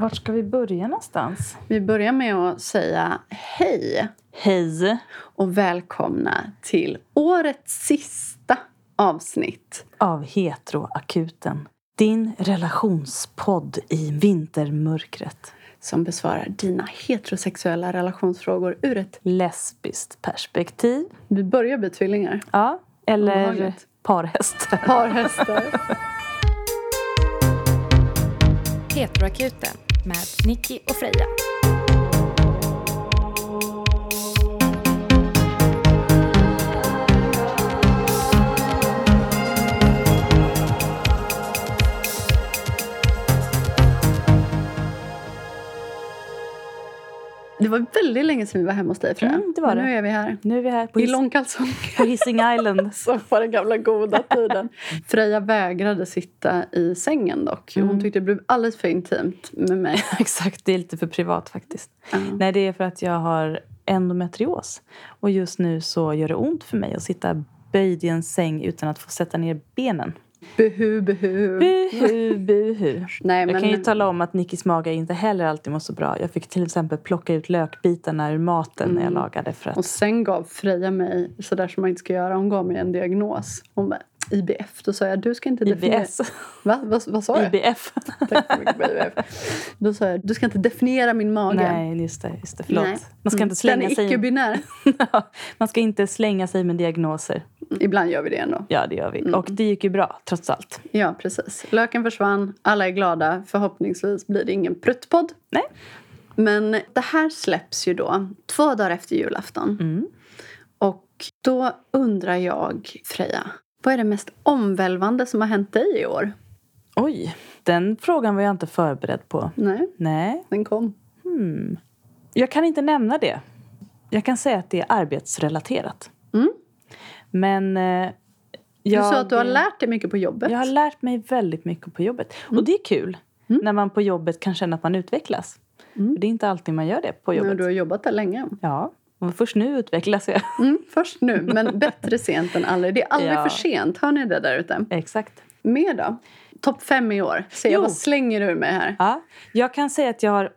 Vart ska vi börja någonstans? Vi börjar med att säga hej. Hej. Och välkomna till årets sista avsnitt. Av Heteroakuten. Din relationspodd i vintermörkret. Som besvarar dina heterosexuella relationsfrågor ur ett lesbiskt perspektiv. Vi börjar med tvillingar. Ja, eller parhästar. Parhästar. Heteroakuten med Nicky och Freja. Det var väldigt länge sedan vi var hemma hos dig, Freja. Mm, det var det. Nu är vi här. Nu är vi här på långkalsonger. På Hissing Island. Som var den gamla goda tiden. Freja vägrade sitta i sängen dock. Mm. Hon tyckte det blev alldeles för intimt med mig. Exakt, det är lite för privat faktiskt. Mm. Nej, det är för att jag har endometrios. Och just nu så gör det ont för mig att sitta böjd i en säng utan att få sätta ner benen. Buhu, buhu. Buhu, buhu. Nej, men... Jag kan ju tala om att Nickis mage inte heller alltid mår så bra. Jag fick till exempel plocka ut lökbitarna ur maten när jag lagade för att... Och sen gav Freja mig, sådär som man inte ska göra, hon gav mig en diagnos. Hon bara, IBF. Då sa jag, du ska inte definiera... IBS. Va? Vad sa jag? IBF. Tack så mycket på IBF. Då sa jag, du ska inte definiera min mage. Nej, just det, förlåt. Nej. Man ska inte slänga sig... Den är icke-binär. Man ska inte slänga sig med diagnoser. Ibland gör vi det ändå. Ja, det gör vi. Mm. Och det gick ju bra, trots allt. Ja, precis. Löken försvann, alla är glada. Förhoppningsvis blir det ingen pruttpodd. Nej. Men det här släpps ju då 2 dagar efter julafton. Mm. Och då undrar jag, Freja, vad är det mest omvälvande som har hänt dig i år? Oj, den frågan var jag inte förberedd på. Nej. Den kom. Jag kan inte nämna det. Jag kan säga att det är arbetsrelaterat. Mm. Men jag... Du sa att du har lärt dig mycket på jobbet. Jag har lärt mig väldigt mycket på jobbet. Mm. Och det är kul när man på jobbet kan känna att man utvecklas. Mm. Det är inte alltid man gör det på jobbet. Men du har jobbat där länge. Ja. Och först nu utvecklas jag. Först nu, men bättre sent än aldrig. Det är aldrig för sent, hör ni det där ute? Exakt. Mer då? Topp 5 i år. Se vad slänger du med här? Ja, jag kan säga att jag har...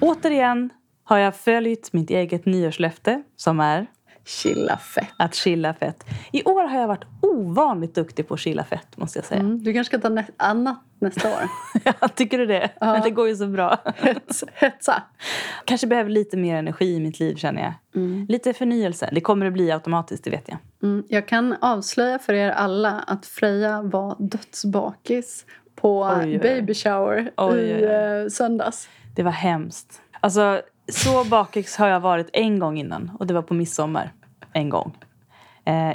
Återigen har jag följt mitt eget nyårslöfte som är... Chilla fett. Att chilla fett. I år har jag varit ovanligt duktig på att chilla fett, måste jag säga. Mm, du kanske ska ta annat nästa år. Ja, tycker du det? Ja. Men det går ju så bra. Hetsa. Kanske behöver lite mer energi i mitt liv, känner jag. Mm. Lite förnyelse. Det kommer att bli automatiskt, det vet jag. Mm, jag kan avslöja för er alla att Freja var dödsbakis på baby shower i söndags. Det var hemskt. Alltså, så bakis har jag varit en gång innan. Och det var på midsommar. En gång.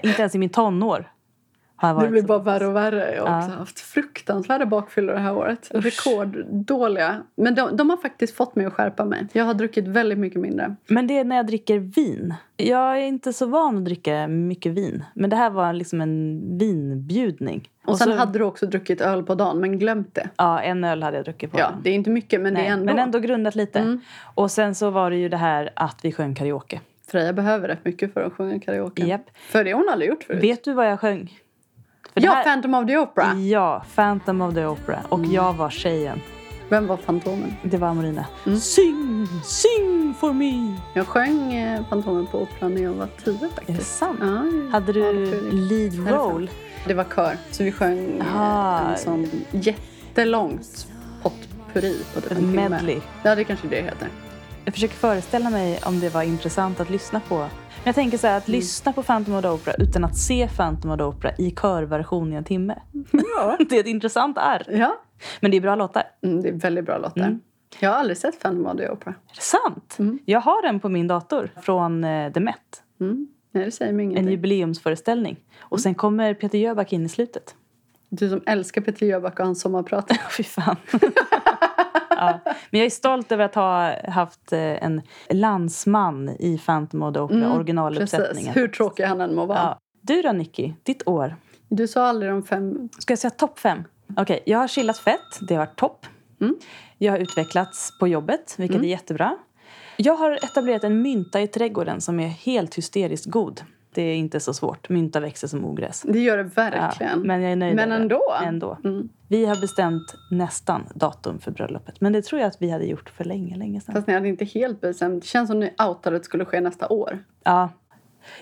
Inte ens i min tonår. Det blir bara värre och värre. Jag har också haft fruktansvärda bakfyllor det här året. Rekorddåliga. Men de har faktiskt fått mig att skärpa mig. Jag har druckit väldigt mycket mindre. Men det är när jag dricker vin. Jag är inte så van att dricka mycket vin. Men det här var liksom en vinbjudning. Och sen hade du också druckit öl på dagen, men glömt det. Ja, en öl hade jag druckit på dagen. Det är inte mycket, men det är ändå. Men ändå grundat lite. Mm. Och sen så var det ju det här att vi sjöng karaoke. Freja behöver rätt mycket för att sjunga karaoke. Yep. För det hon aldrig gjort förut. Vet du vad jag sjöng? Phantom of the Opera. Ja, Phantom of the Opera. Och jag var tjejen. Vem var fantomen? Det var Amorina. Mm. Sing, sing for me. Jag sjöng fantomen på operan när jag var 10 faktiskt. Är det sant? Ja, hade du lead roll? Det var kör. Så vi sjöng en sån jättelångt potpurri på det. En medley. Ja, det kanske det heter. Jag försöker föreställa mig om det var intressant att lyssna på. Men jag tänker så här, att lyssna på Phantom of the Opera utan att se Phantom of the Opera i körversion i en timme. Ja. Det är ett intressant arr. Ja. Men det är bra låtar. Det är väldigt bra låtar. Mm. Jag har aldrig sett Phantom of the Opera. Är det sant? Mm. Jag har den på min dator från The Met. Mm. Nej, det säger mig ingenting. En jubileumsföreställning. Och sen kommer Peter Jöback in i slutet. Du som älskar Peter Jöback och hans sommarprat. Fy fan. Ja. Men jag är stolt över att ha haft en landsman i Phantom of the Opera, originaluppsättningen. Hur tråkig han än må vara. Ja. Du då, Nicky, ditt år? Du sa aldrig de 5. Ska jag säga topp 5? Okej, jag har chillat fett, det har varit topp. Mm. Jag har utvecklats på jobbet, vilket är jättebra. Jag har etablerat en mynta i trädgården som är helt hysteriskt god. Det är inte så svårt. Mynta växer som ogräs. Det gör det verkligen. Ja, men jag är nöjd. Men ändå. Mm. Vi har bestämt nästan datum för bröllopet. Men det tror jag att vi hade gjort för länge sedan. Fast ni hade inte helt bestämt. Det känns som ni outade att det skulle ske nästa år. Ja.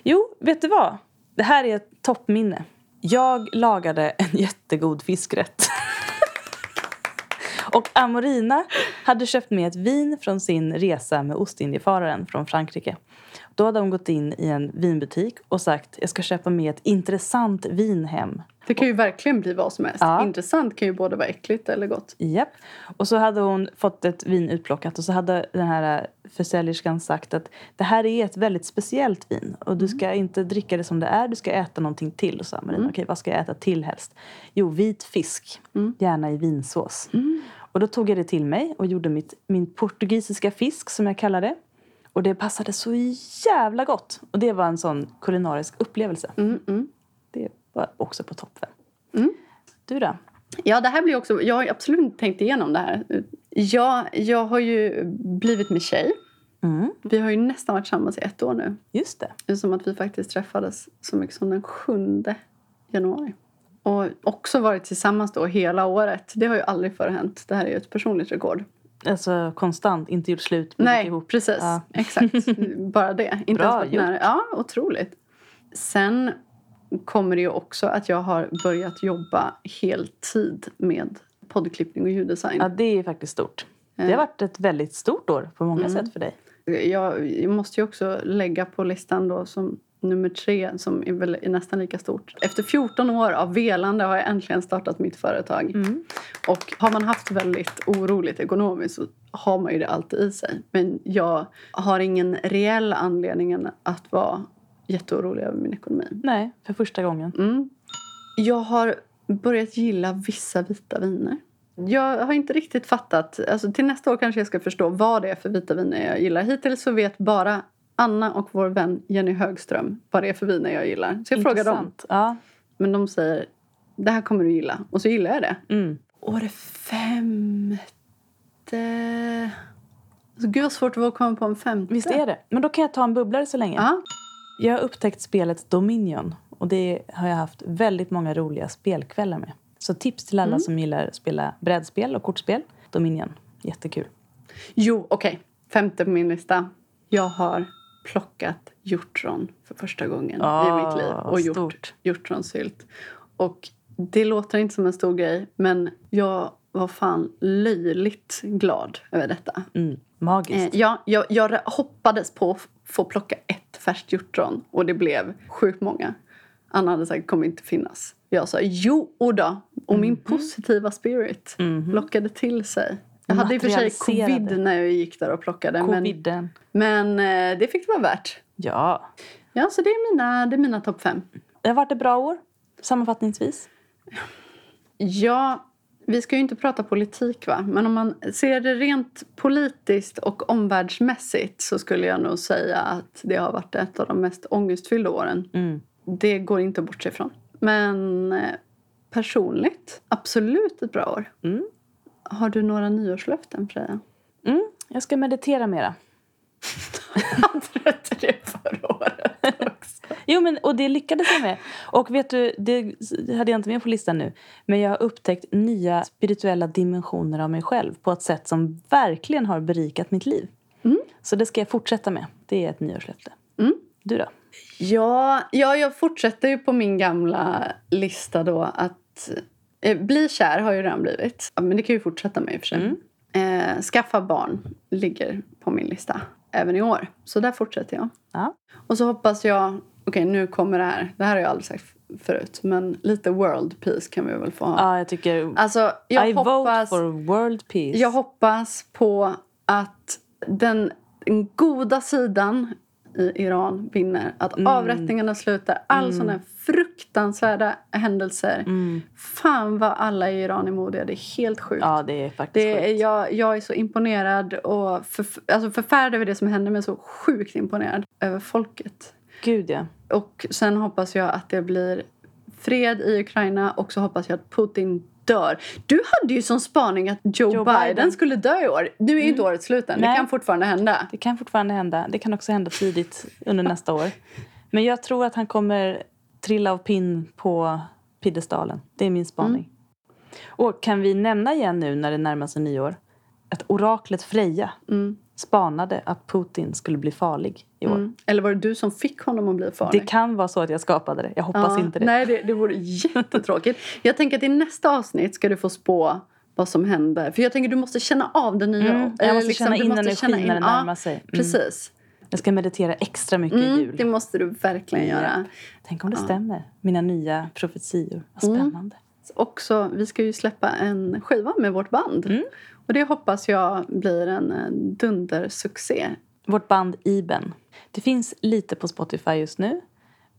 Jo, vet du vad? Det här är ett toppminne. Jag lagade en jättegod fiskrätt. Och Amorina hade köpt med ett vin från sin resa med Ostindiefararen från Frankrike. Då hade hon gått in i en vinbutik och sagt, jag ska köpa med ett intressant vin hem. Det kan ju verkligen bli vad som helst. Ja. Intressant kan ju både vara äckligt eller gott. Japp. Och så hade hon fått ett vin utplockat och så hade den här försäljerskan sagt att det här är ett väldigt speciellt vin. Och du ska inte dricka det som det är, du ska äta någonting till. Och så sa Marina, okej, vad ska jag äta till helst? Jo, vit fisk, gärna i vinsås. Mm. Och då tog jag det till mig och gjorde min portugisiska fisk som jag kallar det. Och det passade så jävla gott. Och det var en sån kulinarisk upplevelse. Det var också på toppen. Du då? Ja, det här blir också... Jag har absolut inte tänkt igenom det här. Jag har ju blivit min tjej. Vi har ju nästan varit tillsammans i 1 år nu. Just det. Det är som att vi faktiskt träffades så mycket som den 7 januari. Och också varit tillsammans då hela året. Det har ju aldrig förr hänt. Det här är ju ett personligt rekord. Alltså konstant, inte gjort slut. Nej, ihop. Precis. Ja. Exakt. Bara det. Inte bra ens gjort. Ja, otroligt. Sen kommer det ju också att jag har börjat jobba heltid med poddklippning och ljuddesign. Ja, det är faktiskt stort. Det har varit ett väldigt stort år på många sätt för dig. Jag måste ju också lägga på listan då som nummer 3 som är väl nästan lika stort. Efter 14 år av velande har jag äntligen startat mitt företag. Och har man haft väldigt oroligt ekonomiskt så har man ju det alltid i sig. Men jag har ingen reell anledning att vara jätteorolig över min ekonomi. Nej, för första gången. Jag har börjat gilla vissa vita viner. Jag har inte riktigt fattat, alltså till nästa år kanske jag ska förstå vad det är för vita viner jag gillar. Hittills så vet bara Anna och vår vän Jenny Högström vad det är för viner jag gillar. Så jag frågar dem. Ja. Men de säger, det här kommer du gilla. Och så gillar jag det. Och det 5:e... Så gud vad svårt att komma på en 5:e. Visst är det. Men då kan jag ta en bubblare så länge. Ja. Jag har upptäckt spelet Dominion. Och det har jag haft väldigt många roliga spelkvällar med. Så tips till alla som gillar att spela brädspel och kortspel. Dominion. Jättekul. Jo, okej. 5:e på min lista. Jag har plockat hjortron för första gången i mitt liv. Och gjort hjortronsylt. Och det låter inte som en stor grej. Men jag var fan löjligt glad över detta. Magiskt. Jag hoppades på att få plocka 1 färskt hjortron. Och det blev sjukt många. Anna hade sagt, kommer inte finnas. Jag sa, jo då. Och min positiva spirit lockade till sig. Jag hade i och för sig covid när jag gick där och plockade. Men det fick det vara värt. Ja. Ja, så det är mina topp 5. Det har varit ett bra år, sammanfattningsvis. Ja, vi ska ju inte prata politik va? Men om man ser det rent politiskt och omvärldsmässigt så skulle jag nog säga att det har varit ett av de mest ångestfyllda åren. Det går inte bort sig ifrån. Men personligt, absolut ett bra år. Har du några nyårslöften, Freja? Jag ska meditera mera. Han trötte det förra året också. Jo, men, och det lyckades jag med. Och vet du, det hade jag inte med på listan nu. Men jag har upptäckt nya spirituella dimensioner av mig själv. På ett sätt som verkligen har berikat mitt liv. Så det ska jag fortsätta med. Det är ett nyårslöfte. Du då? Ja, jag fortsätter ju på min gamla lista då att... Bli kär har ju redan blivit. Men det kan ju fortsätta med i och för sig. Skaffa barn ligger på min lista. Även i år. Så där fortsätter jag. Ja. Och så hoppas jag... Okej, nu kommer det här. Det här har jag aldrig sagt förut. Men lite world peace kan vi väl få ha. Ja, jag tycker... Alltså, I vote for world peace. Jag hoppas på att den goda sidan i Iran vinner. Att avrättningarna slutar. All sån här fruktansvärda händelser. Fan vad alla i Iran är modiga. Det är helt sjukt. Ja, det är faktiskt sjukt. Jag är så imponerad. Och förfärd över det som händer. Men så sjukt imponerad över folket. Gud ja. Och sen hoppas jag att det blir fred i Ukraina. Och så hoppas jag att Putin dör. Du hade ju som spaning att Joe Biden skulle dö i år. Nu är ju inte året sluten. Nej. Det kan fortfarande hända. Det kan också hända tidigt under nästa år. Men jag tror att han kommer trilla av pinn på Piddestalen. Det är min spaning. Mm. Och kan vi nämna igen nu när det närmar sig nyår att oraklet Freja spanade att Putin skulle bli farlig i år. Mm. Eller var det du som fick honom att bli farlig? Det kan vara så att jag skapade det. Jag hoppas inte det. Nej, det vore jättetråkigt. Jag tänker att i nästa avsnitt ska du få spå vad som händer. För jag tänker att du måste känna av det nya. Jag måste känna in energin när det närmar sig. Precis. Jag ska meditera extra mycket i jul. Det måste du verkligen göra. Tänk om det stämmer. Mina nya profetior. Vad spännande. Också, vi ska ju släppa en skiva med vårt band. Och det hoppas jag blir en dundersuccé. Vårt band Iben. Det finns lite på Spotify just nu.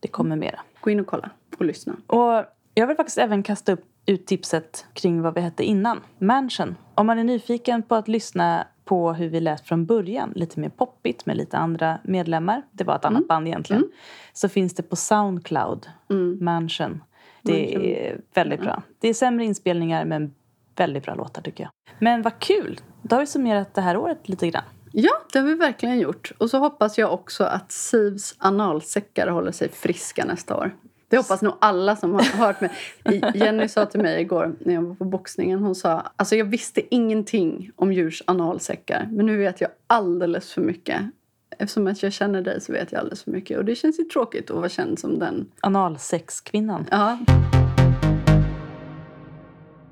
Det kommer mera. Gå in och kolla och lyssna. Och jag vill faktiskt även kasta ut tipset kring vad vi hette innan. Mansion. Om man är nyfiken på att lyssna på hur vi lät från början. Lite mer poppigt med lite andra medlemmar. Det var ett annat band egentligen. Så finns det på Soundcloud. Mansion. Det är väldigt bra. Det är sämre inspelningar men väldigt bra låtar tycker jag. Men vad kul! Då har vi summerat det här året lite grann. Ja, det har vi verkligen gjort. Och så hoppas jag också att Sivs analsäckar håller sig friska nästa år. Det hoppas nog alla som har hört mig. Jenny sa till mig igår när jag var på boxningen. Hon sa, alltså jag visste ingenting om djurs analsäckar. Men nu vet jag alldeles för mycket. Eftersom att jag känner dig så vet jag alldeles för mycket. Och det känns ju tråkigt att vara känd som den. Analsexkvinnan. Ja.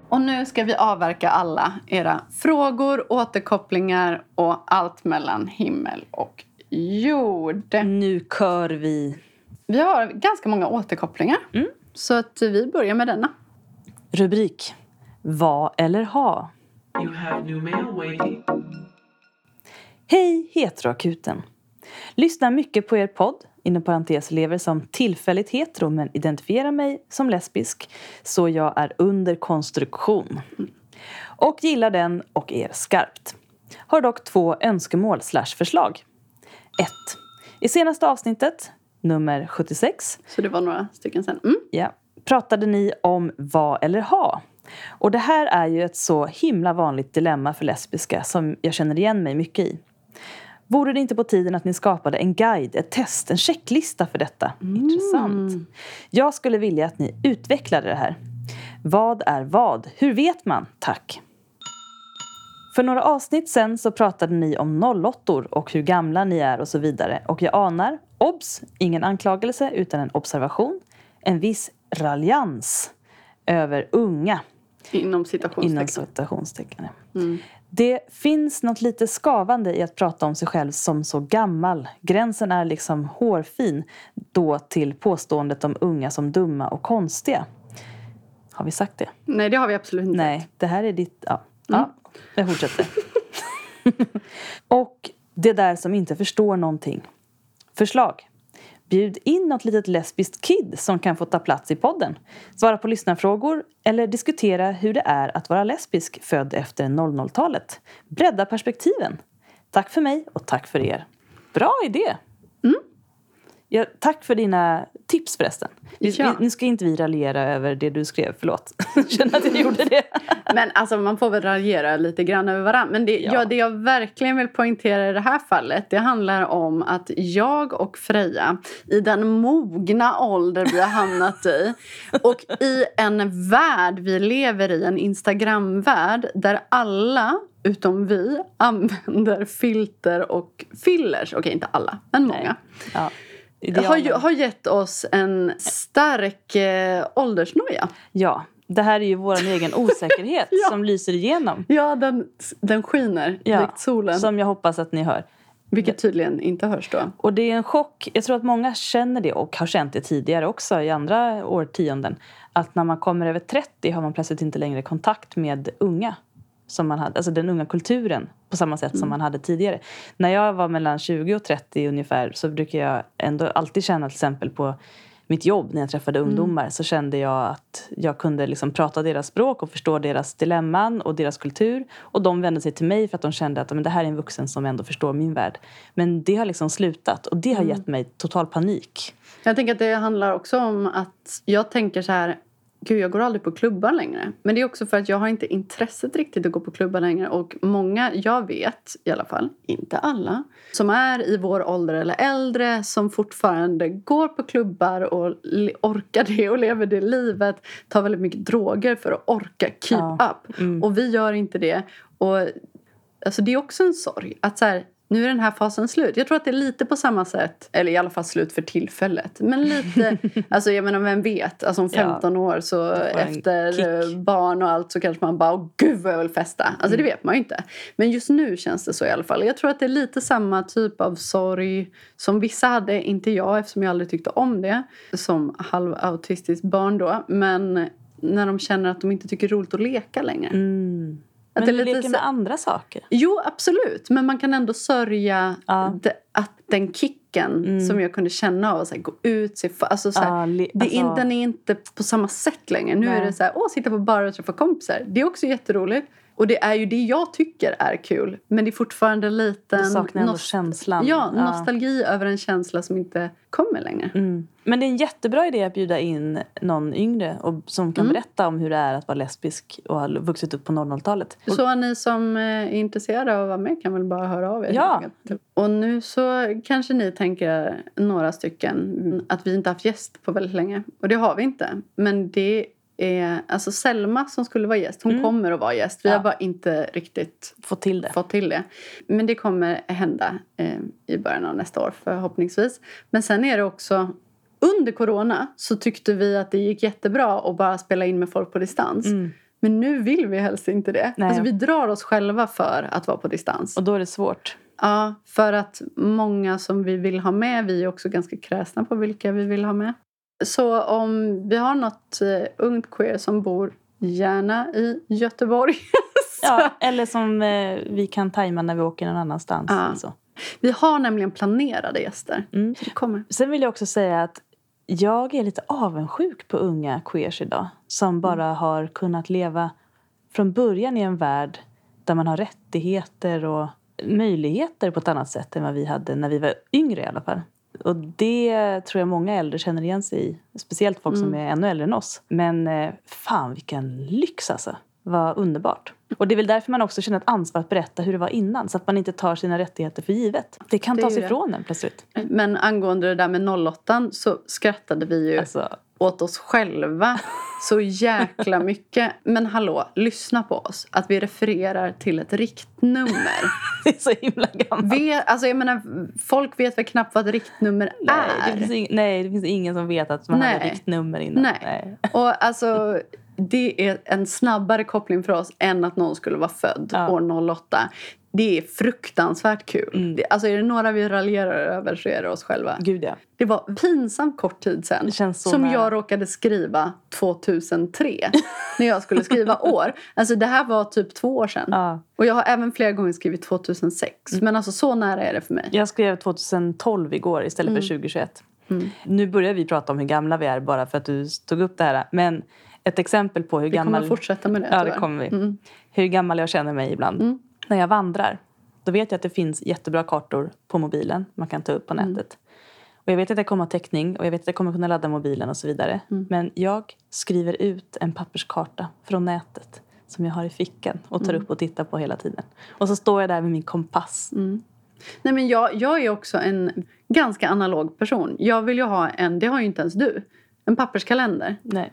Och nu ska vi avverka alla era frågor, återkopplingar och allt mellan himmel och jord. Nu kör vi. Vi har ganska många återkopplingar. Så att vi börjar med denna. Rubrik. Va eller ha? You have new mail waiting. Hej Heteroakuten! Lyssnar mycket på er podd, inom parentes lever som tillfälligt hetero men identifierar mig som lesbisk så jag är under konstruktion. Och gillar den och er skarpt. Har dock 2 önskemål/förslag. 1. I senaste avsnittet, nummer 76. Så det var några stycken sen. Ja, pratade ni om vad eller ha? Och det här är ju ett så himla vanligt dilemma för lesbiska som jag känner igen mig mycket i. Vore det inte på tiden att ni skapade en guide, ett test, en checklista för detta? Intressant. Jag skulle vilja att ni utvecklade det här. Vad är vad? Hur vet man? Tack. För några avsnitt sen så pratade ni om nollottor och hur gamla ni är och så vidare. Och jag anar, obs, ingen anklagelse utan en observation, en viss raljans över unga. Inom citationstecken. Det finns något lite skavande i att prata om sig själv som så gammal. Gränsen är liksom hårfin då till påståendet om unga som dumma och konstiga. Har vi sagt det? Nej, det har vi absolut inte. Nej, det här är ditt... Ja, jag fortsätter. Och det där som inte förstår någonting. Förslag. Bjud in något litet lesbiskt kid som kan få ta plats i podden. Svara på lyssnarfrågor eller diskutera hur det är att vara lesbisk född efter 00-talet. Bredda perspektiven. Tack för mig och tack för er. Bra idé! Ja, tack för dina tips förresten. Nu ska inte vi raljera över det du skrev, förlåt. Känner att jag gjorde det. Men alltså man får väl raljera lite grann över varandra. Men det jag verkligen vill poängtera i det här fallet, det handlar om att jag och Freja i den mogna ålder vi har hamnat i och i en värld vi lever i, en Instagram-värld där alla utom vi använder filter och fillers. Okej, inte alla, men många. Ja. Har gett oss en stark åldersnoja. Ja, det här är ju vår egen osäkerhet som lyser igenom. Ja, den skiner likt solen. Som jag hoppas att ni hör. Vilket tydligen inte hörs då. Och det är en chock. Jag tror att många känner det och har känt det tidigare också i andra årtionden. Att när man kommer över 30 har man plötsligt inte längre kontakt med unga. Som man hade, alltså den unga kulturen på samma sätt som man hade tidigare. När jag var mellan 20 och 30 ungefär så brukar jag ändå alltid känna till exempel på mitt jobb när jag träffade ungdomar så kände jag att jag kunde liksom prata deras språk och förstå deras dilemman och deras kultur. Och de vände sig till mig för att de kände att men det här är en vuxen som ändå förstår min värld. Men det har liksom slutat och det har gett mig total panik. Jag tänker att det handlar också om att jag tänker så här, gud, jag går aldrig på klubbar längre. Men det är också för att jag har inte intresset riktigt att gå på klubbar längre. Och många, jag vet i alla fall, inte alla, som är i vår ålder eller äldre, som fortfarande går på klubbar och orkar det och lever det livet, tar väldigt mycket droger för att orka keep up. Mm. Och vi gör inte det. Och alltså, det är också en sorg att så här, nu är den här fasen slut. Jag tror att det är lite på samma sätt. Eller i alla fall slut för tillfället. Men lite, alltså jag menar, vem vet. Alltså om 15 år så efter barn och allt så kanske man bara, åh gud vad jag vill festa. Alltså det vet man ju inte. Men just nu känns det så i alla fall. Jag tror att det är lite samma typ av sorg som vissa hade. Inte jag, eftersom jag aldrig tyckte om det. Som halvautistiskt barn då. Men när de känner att de inte tycker det är roligt att leka längre. Mm. Att men det leker med andra saker. Jo, absolut. Men man kan ändå sörja att den kicken som jag kunde känna av att så här, gå ut. Se, alltså, så här, den är inte på samma sätt längre. Nu är det så här, sitta på bar och träffa kompisar. Det är också jätteroligt. Och det är ju det jag tycker är kul. Men det är fortfarande lite... Du saknar ändå känslan. Ja, nostalgi över en känsla som inte kommer längre. Mm. Men det är en jättebra idé att bjuda in någon yngre och som kan berätta om hur det är att vara lesbisk och ha vuxit upp på 00-talet. Så ni som är intresserade av att vara med kan väl bara höra av er. Ja. Och nu så kanske ni tänker, några stycken, att vi inte haft gäst på väldigt länge. Och det har vi inte. Men det alltså Selma som skulle vara gäst, hon kommer att vara gäst. Vi har bara inte riktigt fått till det. Men det kommer hända i början av nästa år förhoppningsvis. Men sen är det också, under corona så tyckte vi att det gick jättebra att bara spela in med folk på distans. Mm. Men nu vill vi helst inte det. Nej. Alltså vi drar oss själva för att vara på distans. Och då är det svårt. Ja, för att många som vi vill ha med, vi är också ganska kräsna på vilka vi vill ha med. Så om vi har något ungt queer som bor gärna i Göteborg. Ja, eller som vi kan tajma när vi åker någon annanstans. Ja. Så. Vi har nämligen planerade gäster. Mm. Så det kommer. Sen vill jag också säga att jag är lite avundsjuk på unga queers idag. Som bara har kunnat leva från början i en värld där man har rättigheter och möjligheter på ett annat sätt än vad vi hade när vi var yngre i alla fall. Och det tror jag många äldre känner igen sig i. Speciellt folk som är ännu äldre än oss. Men fan vilken lyx alltså. Vad underbart. Och det är väl därför man också känner ett ansvar att berätta hur det var innan. Så att man inte tar sina rättigheter för givet. Det kan tas ifrån en plötsligt. Men angående det där med 08 så skrattade vi ju åt oss själva så jäkla mycket. Men hallå, lyssna på oss. Att vi refererar till ett riktnummer. Det är så himla gammalt. Alltså jag menar, folk vet väl knappt vad ett riktnummer är. Det finns ingen som vet att man hade ett riktnummer innan. Nej. Och alltså... Det är en snabbare koppling för oss än att någon skulle vara född år 08. Det är fruktansvärt kul. Mm. Alltså är det några vi raljerar över så är det oss själva. Gud ja. Det var pinsamt kort tid sedan som jag råkade skriva 2003 när jag skulle skriva år. Alltså det här var typ 2 år sedan. Ja. Och jag har även flera gånger skrivit 2006. Men alltså så nära är det för mig. Jag skrev 2012 igår istället för 2021. Mm. Nu börjar vi prata om hur gamla vi är bara för att du tog upp det här. Men... Ett exempel på hur gammal... Vi kommer fortsätta med det. Ja, det kommer vi. Mm. Hur gammal jag känner mig ibland. Mm. När jag vandrar, då vet jag att det finns jättebra kartor på mobilen. Man kan ta upp på nätet. Och jag vet att jag kommer ha täckning. Och jag vet att jag kommer kunna ladda mobilen och så vidare. Mm. Men jag skriver ut en papperskarta från nätet. Som jag har i fickan. Och tar upp och tittar på hela tiden. Och så står jag där med min kompass. Mm. Nej, men jag är också en ganska analog person. Jag vill ju ha en... Det har ju inte ens du. En papperskalender. Nej.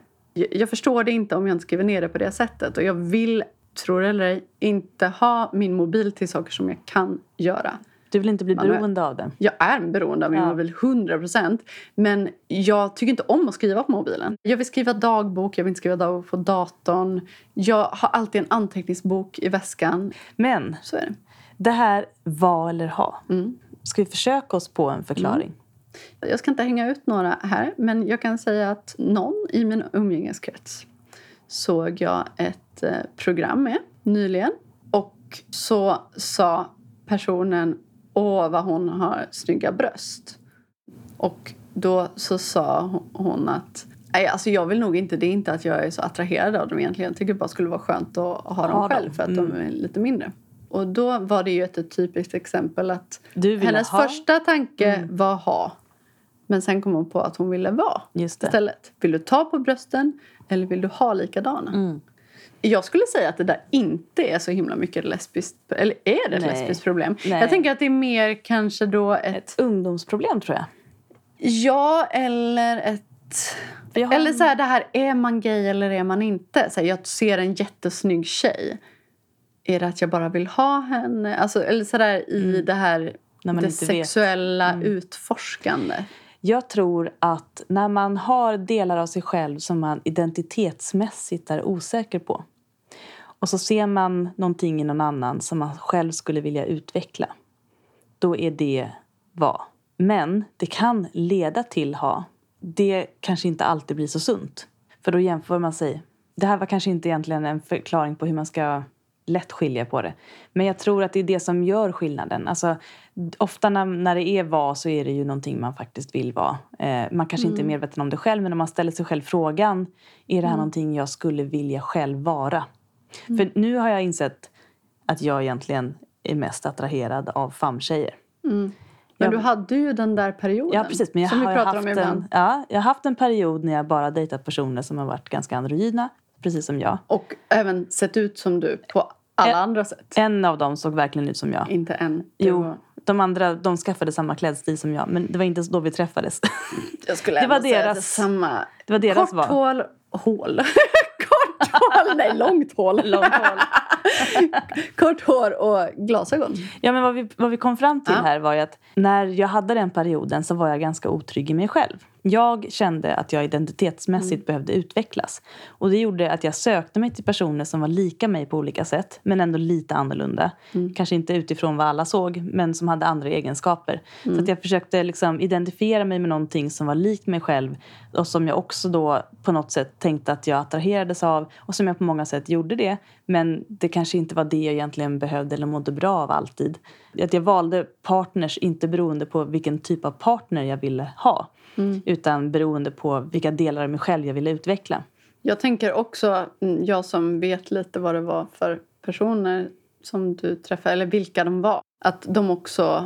Jag förstår det inte om jag inte skriver ner det på det sättet. Och jag vill, tror eller ej, inte ha min mobil till saker som jag kan göra. Du vill inte bli beroende av den? Jag är beroende av min mobil, 100%. Men jag tycker inte om att skriva på mobilen. Jag vill skriva dagbok, jag vill inte skriva dagbok på datorn. Jag har alltid en anteckningsbok i väskan. Men, så är det. Det här var eller ha. Mm. Ska vi försöka oss på en förklaring? Mm. Jag ska inte hänga ut några här, men jag kan säga att någon i min umgängeskrets såg jag ett program med nyligen. Och så sa personen, åh vad hon har snygga bröst. Och då så sa hon att, nej alltså jag vill nog inte, det är inte att jag är så attraherad av dem egentligen. Jag tycker bara skulle vara skönt att ha dem själv för att de är lite mindre. Och då var det ju ett typiskt exempel att hennes första tanke var ha. Men sen kom hon på att hon ville vara istället. Vill du ta på brösten Eller vill du ha likadana? Mm. Jag skulle säga att det där inte är så himla mycket lesbiskt. Eller är det ett lesbiskt problem? Nej. Jag tänker att det är mer kanske då ett ungdomsproblem, tror jag. Ja, eller ett... Eller så här, det här, är man gay eller är man inte? Så här, jag ser en jättesnygg tjej. Är det att jag bara vill ha henne? Alltså, eller så där i det här det sexuella utforskande. Jag tror att när man har delar av sig själv som man identitetsmässigt är osäker på. Och så ser man någonting i någon annan som man själv skulle vilja utveckla. Då är det vad. Men det kan leda till det kanske inte alltid blir så sunt. För då jämför man sig. Det här var kanske inte egentligen en förklaring på hur man ska lätt skilja på det. Men jag tror att det är det som gör skillnaden. Alltså, ofta när det är vad, så är det ju någonting man faktiskt vill vara. Man kanske inte är medveten om det själv. Men om man ställer sig själv frågan. Är det här någonting jag skulle vilja själv vara? Mm. För nu har jag insett att jag egentligen är mest attraherad av famtjejer. Mm. Men du hade ju den där perioden. Ja, precis. Men jag har haft en period när jag bara dejtat personer som har varit ganska androgyna. Precis som jag. Och även sett ut som du på alla andra sätt. En av dem såg verkligen ut som jag. Inte en. Jo, de andra, de skaffade samma klädstil som jag. Men det var inte då vi träffades. Jag skulle ändå säga det samma. Det var deras val. Kort hål, nej, långt hål. Långt hål. Kort hår och glasögon. Ja, men vad vi kom fram till här var ju att när jag hade den perioden så var jag ganska otrygg i mig själv. Jag kände att jag identitetsmässigt behövde utvecklas. Och det gjorde att jag sökte mig till personer som var lika mig på olika sätt. Men ändå lite annorlunda. Mm. Kanske inte utifrån vad alla såg. Men som hade andra egenskaper. Mm. Så att jag försökte liksom identifiera mig med någonting som var likt mig själv. Och som jag också då på något sätt tänkte att jag attraherades av. Och som jag på många sätt gjorde det. Men det kanske inte var det jag egentligen behövde eller mådde bra av alltid. Att jag valde partners inte beroende på vilken typ av partner jag ville ha. Mm. Utan beroende på vilka delar av mig själv jag ville utveckla. Jag tänker också, jag som vet lite vad det var för personer som du träffade, eller vilka de var. Att de också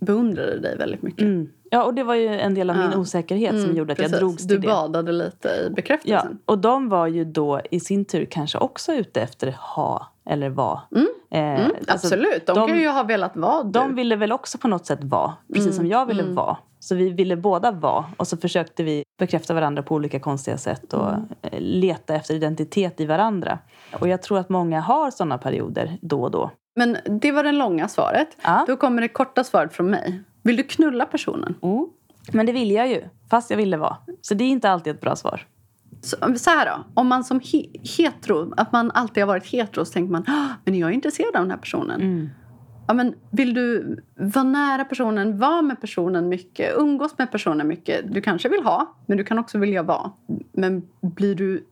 beundrade dig väldigt mycket. Mm. Ja, och det var ju en del av min osäkerhet som gjorde att jag drogs till det. Du badade lite i bekräftelsen. Ja, och de var ju då i sin tur kanske också ute efter eller vad. Mm. Absolut, de kan ju ha velat vara. De ville väl också på något sätt vara, precis som jag ville vara. Så vi ville båda vara, och så försökte vi bekräfta varandra på olika konstiga sätt och leta efter identitet i varandra. Och jag tror att många har sådana perioder då och då. Men det var det långa svaret. Ja. Då kommer det korta svaret från mig. Vill du knulla personen? Mm. Men det vill jag ju, fast jag ville vara. Så det är inte alltid ett bra svar. Så här då, om man som hetero, att man alltid har varit hetero, så tänker man, men jag är intresserad av den här personen. Mm. Ja, men vill du vara nära personen, vara med personen mycket, umgås med personen mycket? Du kanske vill ha, men du kan också vilja vara. Men blir du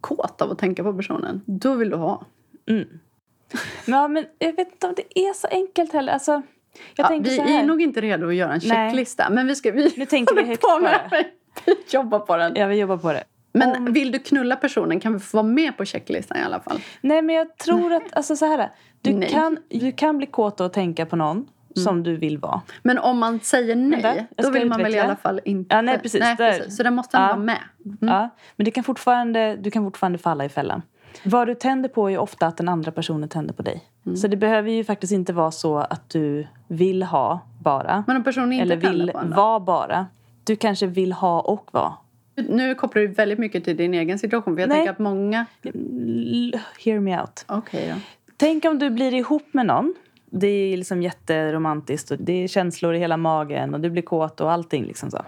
kåt av att tänka på personen, då vill du ha. Mm. Ja, men jag vet inte om det är så enkelt heller. Alltså, vi är nog inte redo att göra en checklista. Nej. Men nu tänker vi högt på det. Vi jobbar på den. Ja, vi jobbar på det. Men vill du knulla personen, kan vi få vara med på checklistan i alla fall? Nej, men jag tror att, alltså så här, du kan bli kåt och tänka på någon som du vill vara. Men om man säger nej, då vill man väl i alla fall inte. Ja, nej, precis. Nej, precis. Så den måste vara med. Mm. Ja, men du kan fortfarande falla i fällan. Vad du tänder på är ju ofta att den andra personen tänder på dig. Mm. Så det behöver ju faktiskt inte vara så att du vill ha bara. Men om personen inte eller vill vara bara. Du kanske vill ha och vara. Nu kopplar du väldigt mycket till din egen situation. Jag tänker att många... Hear me out. Okay, ja. Tänk om du blir ihop med någon. Det är liksom jätteromantiskt. Och det är känslor i hela magen. Och du blir kåt och allting. Liksom så.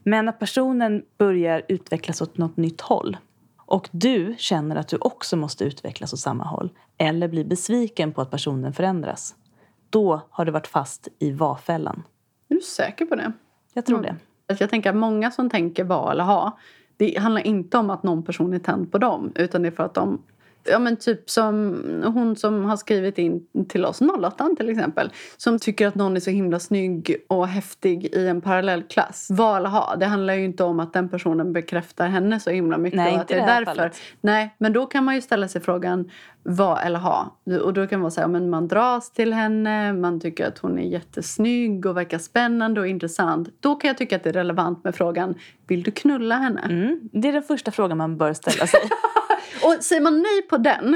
Men att personen börjar utvecklas åt något nytt håll. Och du känner att du också måste utvecklas åt samma håll. Eller blir besviken på att personen förändras. Då har du varit fast i va-fällan. Är du säker på det? Jag tror det. Jag tänker att många som tänker vara eller ha, det handlar inte om att någon person är tänd på dem, utan det är för att de ja men typ som hon som har skrivit in till oss, 08 till exempel, som tycker att någon är så himla snygg och häftig i en parallellklass. Valha, det handlar ju inte om att den personen bekräftar henne så himla mycket. Nej, inte att det är därför. Fallet. Nej, men då kan man ju ställa sig frågan vad eller ha. Och då kan man säga, men man dras till henne, man tycker att hon är jättesnygg och verkar spännande och intressant. Då kan jag tycka att det är relevant med frågan, vill du knulla henne? Mm, det är den första frågan man bör ställa sig. Och säger man nej på den,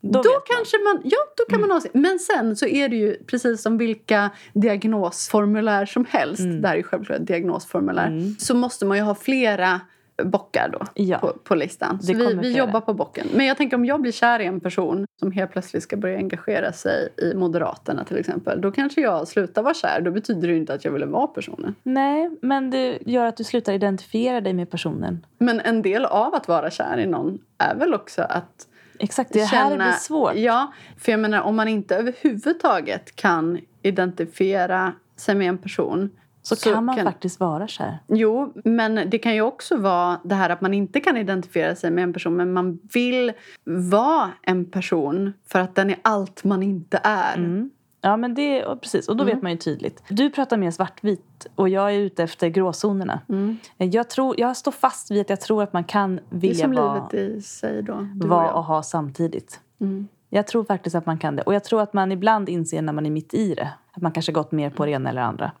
då kanske man, ja, då kan man ha sig. Men sen så är det ju precis som vilka diagnosformulär som helst, det här är ju självklart diagnosformulär, så måste man ju ha flera bockar då på listan. Så vi jobbar på bocken. Men jag tänker om jag blir kär i en person som helt plötsligt ska börja engagera sig i Moderaterna till exempel, då kanske jag slutar vara kär. Då betyder det ju inte att jag vill vara personen. Nej, men det gör att du slutar identifiera dig med personen. Men en del av att vara kär i någon är väl också att exakt, det här blir svårt. Ja, för jag menar om man inte överhuvudtaget kan identifiera sig med en person, så kan man faktiskt vara kär. Jo, men det kan ju också vara det här att man inte kan identifiera sig med en person, men man vill vara en person för att den är allt man inte är. Mm. Ja, men det är precis. Och då vet man ju tydligt. Du pratar mer svartvit och jag är ute efter gråzonerna. Mm. Jag står fast vid att jag tror att man kan vilja vara och ha samtidigt. Mm. Jag tror faktiskt att man kan det. Och jag tror att man ibland inser när man är mitt i det att man kanske gått mer på det ena eller andra.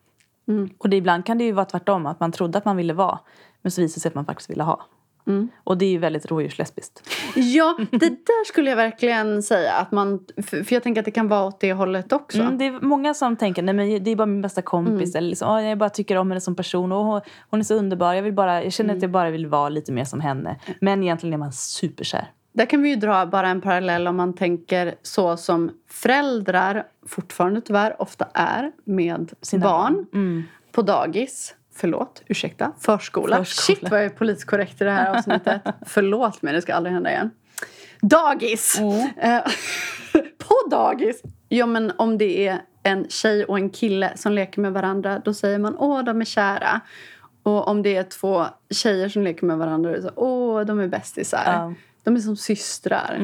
Mm. Och det, ibland kan det ju vara tvärtom, att man trodde att man ville vara, men så visade sig att man faktiskt ville ha. Mm. Och det är ju väldigt rådjurslesbiskt. Ja, det där skulle jag verkligen säga att man, för jag tänker att det kan vara åt det hållet också. Det är många som tänker, nej men det är bara min bästa kompis eller liksom, jag bara tycker om henne som person och hon är så underbar, jag känner att jag bara vill vara lite mer som henne. Men egentligen är man superkär. Där kan vi ju dra bara en parallell om man tänker så som föräldrar fortfarande tyvärr ofta är med sina barn på dagis. Förskola. Shit vad jag är politiskt korrekt i det här avsnittet. Förlåt mig, det ska aldrig hända igen. Dagis! På dagis! Ja men om det är en tjej och en kille som leker med varandra, då säger man, åh de är kära. Och om det är två tjejer som leker med varandra, då säger man, åh de är bästisar. Ja. De är som systrar.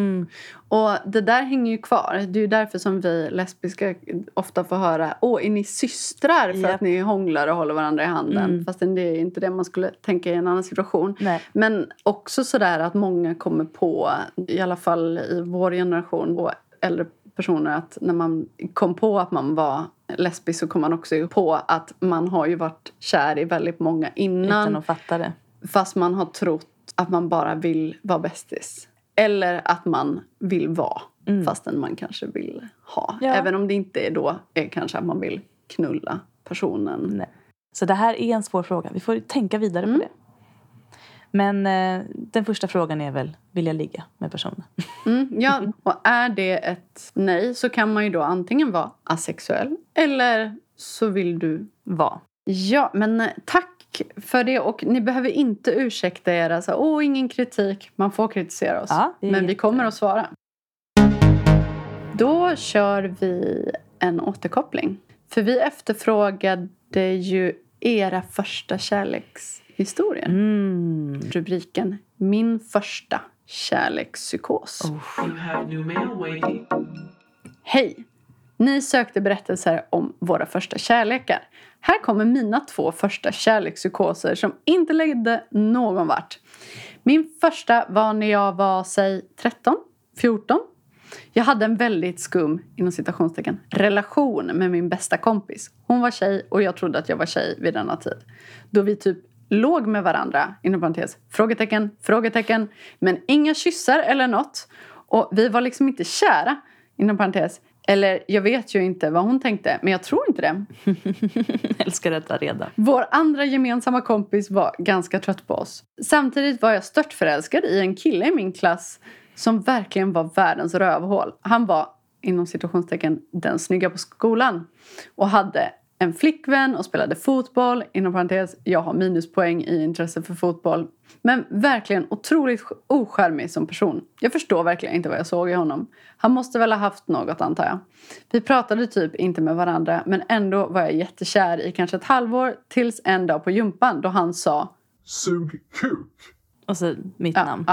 Och det där hänger ju kvar. Det är ju därför som vi lesbiska ofta får höra, åh, är ni systrar för att ni hånglar och håller varandra i handen? Fast det är inte det man skulle tänka i en annan situation. Nej. Men också sådär att många kommer på, i alla fall i vår generation och äldre personer, att när man kom på att man var lesbisk så kom man också på att man har ju varit kär i väldigt många innan. Utan att fatta det. Fast man har trott att man bara vill vara bästis. Eller att man vill vara. Fastän man kanske vill ha. Ja. Även om det inte är då. Är kanske att man vill knulla personen. Nej. Så det här är en svår fråga. Vi får tänka vidare på det. Men den första frågan är väl, vill jag ligga med personen? Ja, och är det ett nej så kan man ju då antingen vara asexuell. Eller så vill du vara. Ja, men tack för det, och ni behöver inte ursäkta er, alltså, ingen kritik, man får kritisera oss, men vi kommer att svara. Då kör vi en återkoppling, för vi efterfrågade ju era första kärlekshistorier. Rubriken min första kärlekspsykos. Hej, ni sökte berättelser om våra första kärlekar. Här kommer mina 2 första kärlekspsykoser som inte ledde någon vart. Min första var när jag var, 13-14. Jag hade en väldigt skum, inom citationstecken, relation med min bästa kompis. Hon var tjej och jag trodde att jag var tjej vid denna tid. Då vi typ låg med varandra, inom parentes, frågetecken. Men inga kyssar eller något. Och vi var liksom inte kära, inom parentes. Eller jag vet ju inte vad hon tänkte, men jag tror inte det. Älskar detta redan. Vår andra gemensamma kompis var ganska trött på oss. Samtidigt var jag störtförälskad i en kille i min klass som verkligen var världens rövhål. Han var, inom situationstecken, den snygga på skolan. Och hade en flickvän och spelade fotboll. Inom parentes, jag har minuspoäng i intresse för fotboll. Men verkligen otroligt oskärmig som person. Jag förstår verkligen inte vad jag såg i honom. Han måste väl ha haft något, antar jag. Vi pratade typ inte med varandra. Men ändå var jag jättekär i kanske ett halvår. Tills en dag på jumpan då han sa, sug kuk. Och så mitt namn.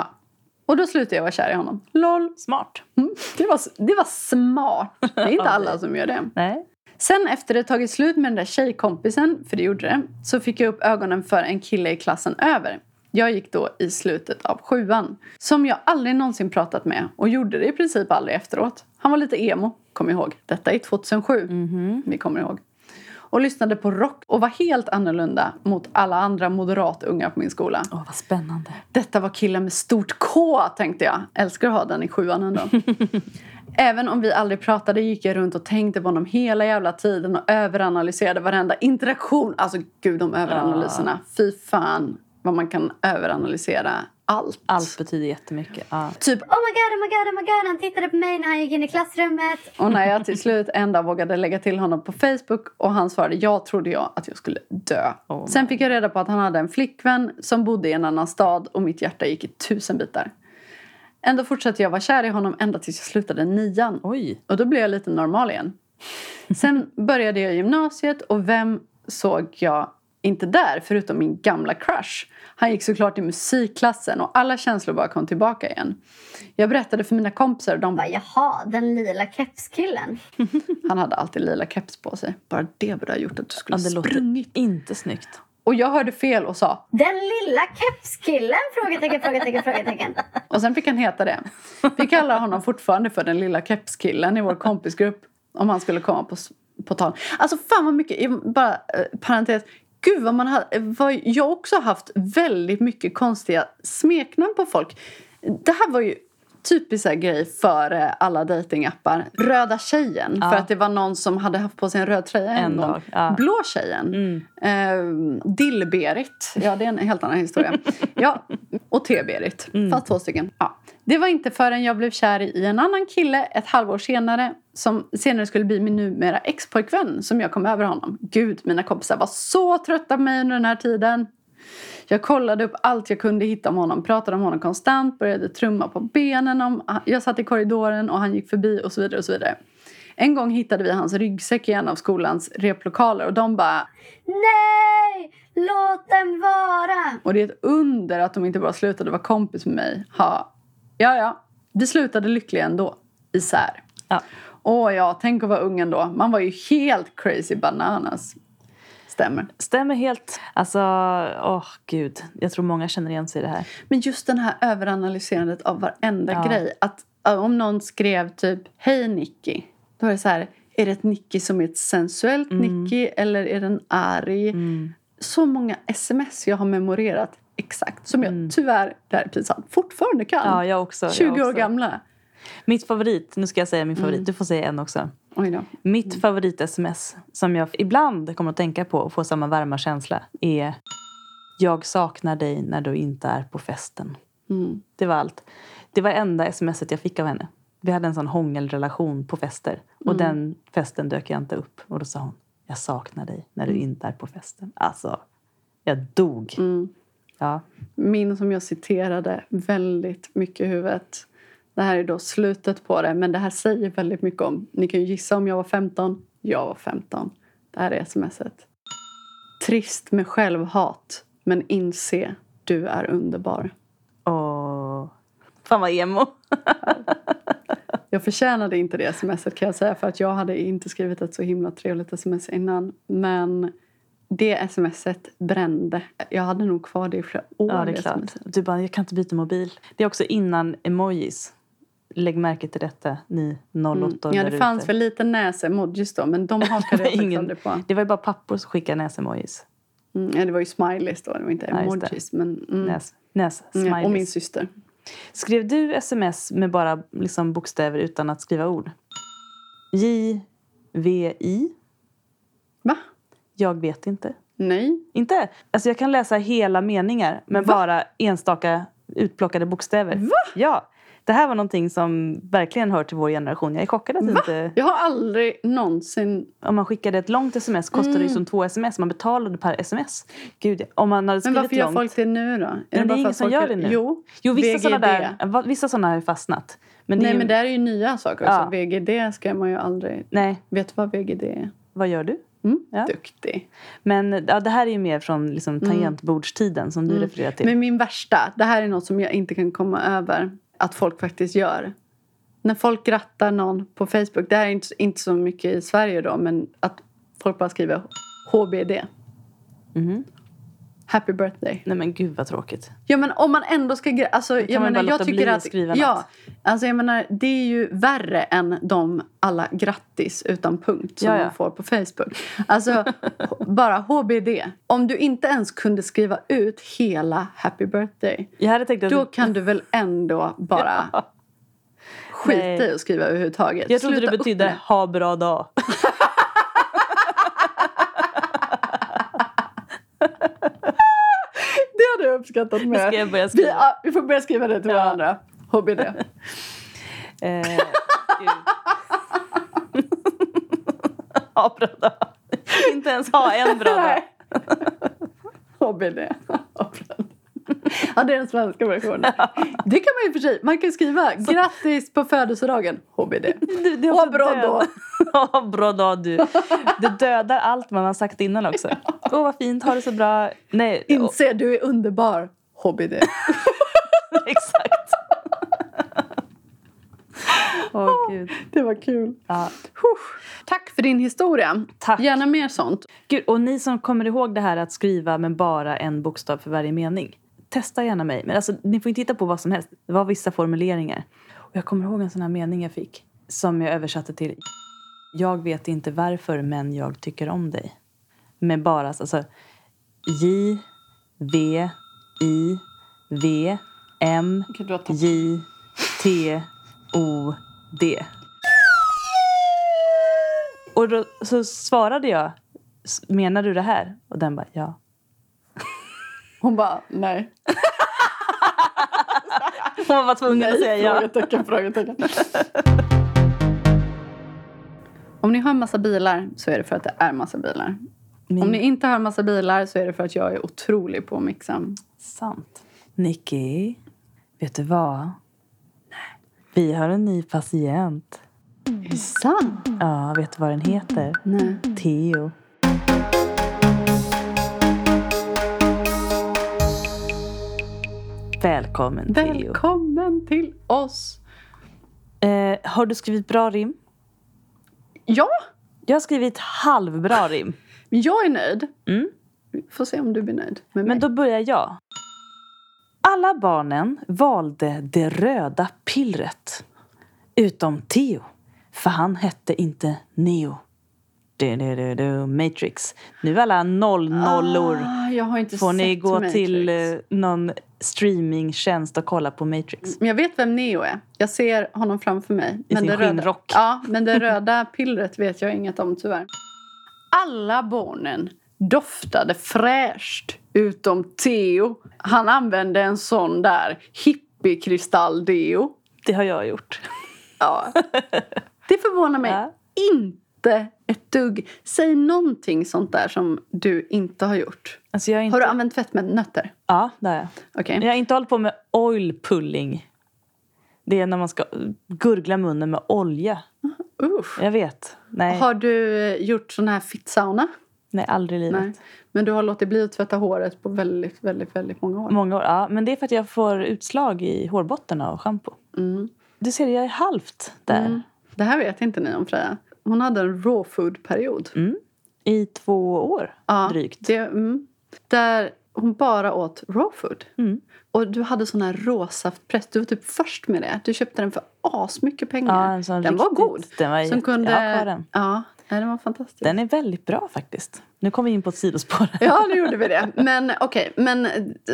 Och då slutade jag vara kär i honom. Lol. Smart. Mm. Det var smart. Det är inte alla som gör det. Nej. Sen efter det tagit slut med den där tjejkompisen, för det gjorde det, så fick jag upp ögonen för en kille i klassen över. Jag gick då i slutet av 7:an. Som jag aldrig någonsin pratat med. Och gjorde det i princip aldrig efteråt. Han var lite emo, kom ihåg. Detta är 2007. Mm-hmm. Vi kommer ihåg. Och lyssnade på rock och var helt annorlunda mot alla andra moderatungar på min skola. Åh, vad spännande. Detta var killen med stort K, tänkte jag. Älskar att ha den i 7:an ändå. Även om vi aldrig pratade gick jag runt och tänkte på honom hela jävla tiden. Och överanalyserade varenda interaktion. Alltså gud, de överanalyserna. Fy fan. Vad man kan överanalysera allt. Allt betyder jättemycket. Ja. Typ, oh my god, han tittade på mig när han gick in i klassrummet. Och när jag till slut ända vågade lägga till honom på Facebook och han svarade, jag trodde jag att jag skulle dö. Oh, sen fick jag reda på att han hade en flickvän som bodde i en annan stad och mitt hjärta gick i 1000 bitar. Ändå fortsatte jag vara kär i honom ända tills jag slutade 9:an. Oj. Och då blev jag lite normal igen. Sen började jag gymnasiet och vem såg jag? Inte där, förutom min gamla crush. Han gick såklart i musikklassen och alla känslor bara kom tillbaka igen. Jag berättade för mina kompisar och de bara, jaha, den lila kepskillen. Han hade alltid lila keps på sig. Bara det borde ha gjort att du skulle sprungit. Låter inte snyggt. Och jag hörde fel och sa, den lilla kepskillen? Frågetecken. Och sen fick han heta det. Vi kallar honom fortfarande för den lilla kepskillen i vår kompisgrupp. Om han skulle komma på tal. Alltså fan vad mycket, bara parentes. Gud vad jag också haft väldigt mycket konstiga smeknamn på folk. Det här var ju typisk grej för alla datingappar. Röda tjejen, för att det var någon som hade haft på sig en röd tröja en gång. Blå tjejen. Mm. Dillberit. Ja, det är en helt annan historia. Ja, och T-Berit. Mm. Fast 2 stycken. Ja. Det var inte förrän jag blev kär i en annan kille ett halvår senare som senare skulle bli min numera ex-pojkvän som jag kom över honom. Gud, mina kompisar var så trötta på mig under den här tiden. Jag kollade upp allt jag kunde hitta om honom, pratade om honom konstant, började trumma på benen om. Jag satt i korridoren och han gick förbi och så vidare och så vidare. En gång hittade vi hans ryggsäck i en av skolans replokaler och de bara, nej, låt den vara. Och det är ett under att de inte bara slutade vara kompis med mig. Ja, vi slutade lyckliga ändå, isär. Ja. Åh ja, tänk att vara ung ändå. Man var ju helt crazy bananas. Stämmer helt. Alltså, gud. Jag tror många känner igen sig i det här. Men just den här överanalyserandet av varenda grej. Att om någon skrev typ, hej Nicky. Då är det så här, är det ett Nicky som är ett sensuellt Nicky? Eller är det en arg? Mm. Så många sms jag har memorerat exakt. Som jag tyvärr, det här är pinsamt, fortfarande kan. Ja, jag också. 20 år gamla. Mitt favorit, nu ska jag säga min favorit. Du får säga en också. Oj då. Mitt favorit-sms som jag ibland kommer att tänka på och få samma varma känsla är, jag saknar dig när du inte är på festen. Mm. Det var allt. Det var enda smset jag fick av henne. Vi hade en sån hångelrelation på fester. Och den festen dök jag inte upp. Och då sa hon, jag saknar dig när du inte är på festen. Alltså, jag dog. Mm. Ja. Min som jag citerade väldigt mycket i huvudet. Det här är då slutet på det. Men det här säger väldigt mycket om. Ni kan ju gissa om jag var 15. Jag var 15. Det här är smset. Trist med självhat. Men inse, du är underbar. Åh. Fan vad emo. Jag förtjänade inte det smset kan jag säga. För att jag hade inte skrivit ett så himla trevligt sms innan. Men det smset brände. Jag hade nog kvar det i flera år. Ja, det är klart. Du bara, jag kan inte byta mobil. Det är också innan emojis. Lägg märke till detta, ni 08 Ja, det fanns väl lite näsemojis då, men de hakade jag ingen på. Det var ju bara pappor som skickade näsemojis. Ja, det var ju smileys då, det var inte emojis. Men, näs, smileys. Ja, och min syster. Skrev du sms med bara liksom, bokstäver utan att skriva ord? JVI. Va? Jag vet inte. Nej. Inte? Alltså jag kan läsa hela meningar, men bara enstaka utplockade bokstäver. Va? Ja. Det här var någonting som verkligen hör till vår generation. Jag är chockad att inte... Jag har aldrig någonsin... Om man skickade ett långt sms kostade det ju som 2 sms. Man betalade per sms. Gud, om man hade skrivit långt... Men varför gör folk det nu då? Men det är ingen som gör det nu. Jo, vissa sådana har ju fastnat. Men det är ju... men det är ju nya saker också. Ja. VGD ska man ju aldrig... Nej. Vet du vad VGD är? Vad gör du? Ja. Duktig. Men ja, det här är ju mer från liksom, tangentbordstiden som du refererar till. Men min värsta, det här är något som jag inte kan komma över att folk faktiskt gör. När folk grattar någon på Facebook, det här är inte så mycket i Sverige då, men att folk bara skriver HBD. Mm. Happy birthday. Nej men gud vad tråkigt. Ja men om man ändå ska alltså jag tycker att alltså jag menar det är ju värre än de alla grattis utan punkt som man får på Facebook. Alltså bara HBD. Om du inte ens kunde skriva ut hela happy birthday. Jag hade tänkt att då kan du väl ändå bara skita i och skriva överhuvudtaget. Jag trodde det betydde ha bra dag. Uppskattat med. Ska jag börja skriva? Vi får börja skriva det till varandra. HBD. Ha bra dag. Inte ens ha en bra dag. HBD. Ja, det är den svenska versionen. Det kan man ju för sig. Man kan skriva grattis på födelsedagen. HBD. Ha bra dag. Ha bra dag du. Det dödar allt man har sagt innan också. Åh, vad fint, har det så bra. Nej. Inse, du är underbar. HBD. Exakt. Gud. Det var kul. Ja. Tack för din historia. Tack. Gärna mer sånt. Gud, och ni som kommer ihåg det här att skriva men bara en bokstav för varje mening. Testa gärna mig. Men alltså, ni får inte titta på vad som helst. Det var vissa formuleringar. Och jag kommer ihåg en sån här mening jag fick. Som jag översatte till. Jag vet inte varför men jag tycker om dig. Med bara alltså J, V, I, V, M, J, T, O, D. Och då så svarade jag, menar du det här? Och den bara, ja. Hon bara, nej. Hon var tvungen att säga ja. Frågetecken. Om ni har en massa bilar så är det för att det är massa bilar. Om ni inte har en massa bilar så är det för att jag är otrolig på mixen. Sant. Nicky, vet du vad? Nej. Vi har en ny patient. Är det sant? Ja, vet du vad den heter? Nej. Theo. Välkommen, Theo. Välkommen till oss. Har du skrivit bra rim? Ja. Jag har skrivit halvbra rim. Men jag är nöjd. Mm. Får se om du blir nöjd med mig. Men då börjar jag. Alla barnen valde det röda pillret. Utom Theo. För han hette inte Neo. Matrix. Nu alla 00-or. Jag har inte sett Matrix. Får ni gå Matrix. Till någon streamingtjänst och kolla på Matrix. Men jag vet vem Neo är. Jag ser honom framför mig. I sin skinnrock. Ja, men det röda pillret vet jag inget om tyvärr. Alla barnen doftade fräscht utom Theo. Han använde en sån där hippiekristall-deo. Det har jag gjort. Ja. Det förvånar mig inte ett dugg. Säg någonting sånt där som du inte har gjort. Alltså jag inte... Har du använt fett med nötter? Ja, det har jag. Okay. Jag har inte hållit på med oil pulling. Det är när man ska gurgla munnen med olja. Jag vet. Nej. Har du gjort sån här fittsauna? Nej, aldrig i livet. Nej. Men du har låtit bli att tvätta håret på väldigt, väldigt, väldigt många år. Många år, ja. Men det är för att jag får utslag i hårbotten av shampoo. Mm. Du ser, jag är halvt där. Mm. Det här vet inte ni om Freja. Hon hade en raw food-period. Mm. I 2 år, ja, drygt. Det, där hon bara åt raw food. Mm. Och du hade sån här råsaftpress. Du var typ först med det. Du köpte den för asmycket pengar. Ja, den riktigt, var god. Den var den var fantastisk. Den är väldigt bra faktiskt. Nu kom vi in på ett sidospår. Ja, nu gjorde vi det. Men men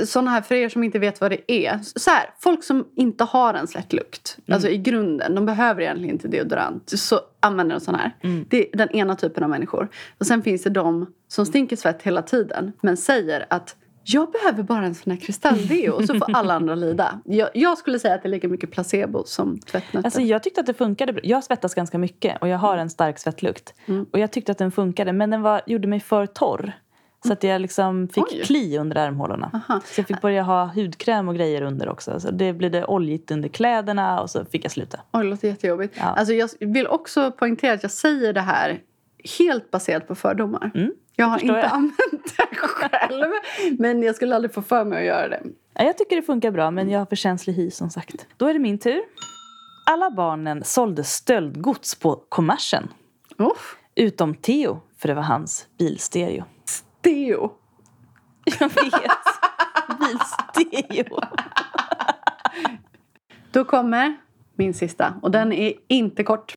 sådana här för er som inte vet vad det är. Så här, folk som inte har en svettlukt. Mm. Alltså i grunden, de behöver egentligen inte deodorant. Så använder de sån här. Mm. Det är den ena typen av människor. Och sen finns det de som stinker svett hela tiden. Men säger att jag behöver bara en sån här kristalldeo. Och så får alla andra lida. Jag skulle säga att det är lika mycket placebo som tvättnötter. Alltså jag tyckte att det funkade. Jag svettas ganska mycket. Och jag har en stark svettlukt. Mm. Och jag tyckte att den funkade. Men den gjorde mig för torr. Så att jag liksom fick kli under armhålorna. Aha. Så jag fick börja ha hudkräm och grejer under också. Så det blev det oljigt under kläderna. Och så fick jag sluta. Oj, det låter jättejobbigt. Ja. Alltså jag vill också poängtera att jag säger det här helt baserad på fördomar. Mm, jag har inte använt det själv, men jag skulle aldrig få för mig att göra det. Jag tycker det funkar bra, men jag har för känslig hy som sagt. Då är det min tur. Alla barnen sålde stöldgods på kommersen. Oh. Utom Theo, för det var hans bilstereo. Steo? Jag vet. Bilstereo. Då kommer min sista, och den är inte kort.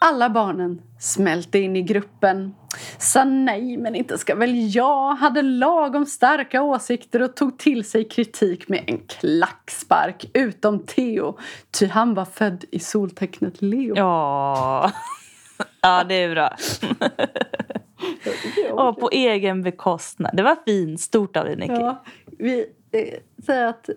Alla barnen smälte in i gruppen. Sa nej, men inte ska väl jag. Hade lagom starka åsikter och tog till sig kritik med en klackspark. Utom Theo, ty han var född i soltecknet Leo. Ja, ja det är bra. Och på egen bekostnad. Det var fint, stort av dig, Nicky. Ja, vi säger att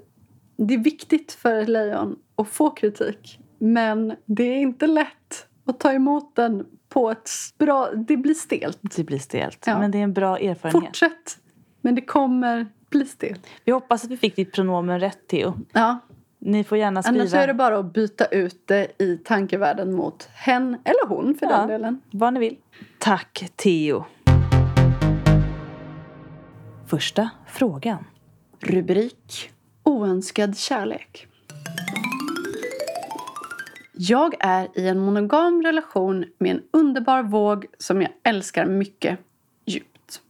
det är viktigt för ett lejon att få kritik. Men det är inte lätt att ta emot den på ett bra... Det blir stelt. Det blir stelt, ja. Men det är en bra erfarenhet. Fortsätt, men det kommer bli stelt. Vi hoppas att vi fick ditt pronomen rätt, Theo. Ja. Ni får gärna skriva. Annars är det bara att byta ut det i tankevärlden mot hen eller hon för den delen. Vad ni vill. Tack, Theo. Första frågan. Rubrik. Oönskad kärlek. Jag är i en monogam relation med en underbar våg som jag älskar mycket djupt.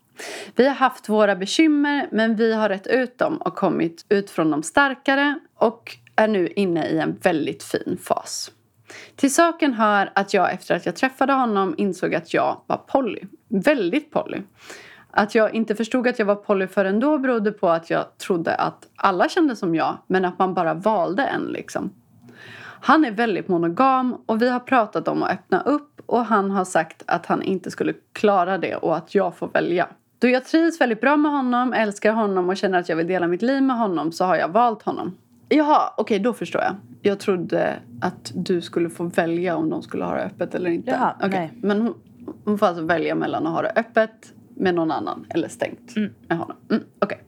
Vi har haft våra bekymmer, men vi har rett ut dem och kommit ut från dem starkare och är nu inne i en väldigt fin fas. Till saken hör att jag efter att jag träffade honom insåg att jag var poly. Väldigt poly. Att jag inte förstod att jag var poly förrän då berodde på att jag trodde att alla kände som jag, men att man bara valde en liksom. Han är väldigt monogam och vi har pratat om att öppna upp och han har sagt att han inte skulle klara det och att jag får välja. Då jag trivs väldigt bra med honom, älskar honom och känner att jag vill dela mitt liv med honom så har jag valt honom. Jaha, okej, då förstår jag. Jag trodde att du skulle få välja om de skulle ha det öppet eller inte. Jaha, okej. Nej. Men hon får alltså välja mellan att ha det öppet med någon annan eller stängt med honom. Mm, okej.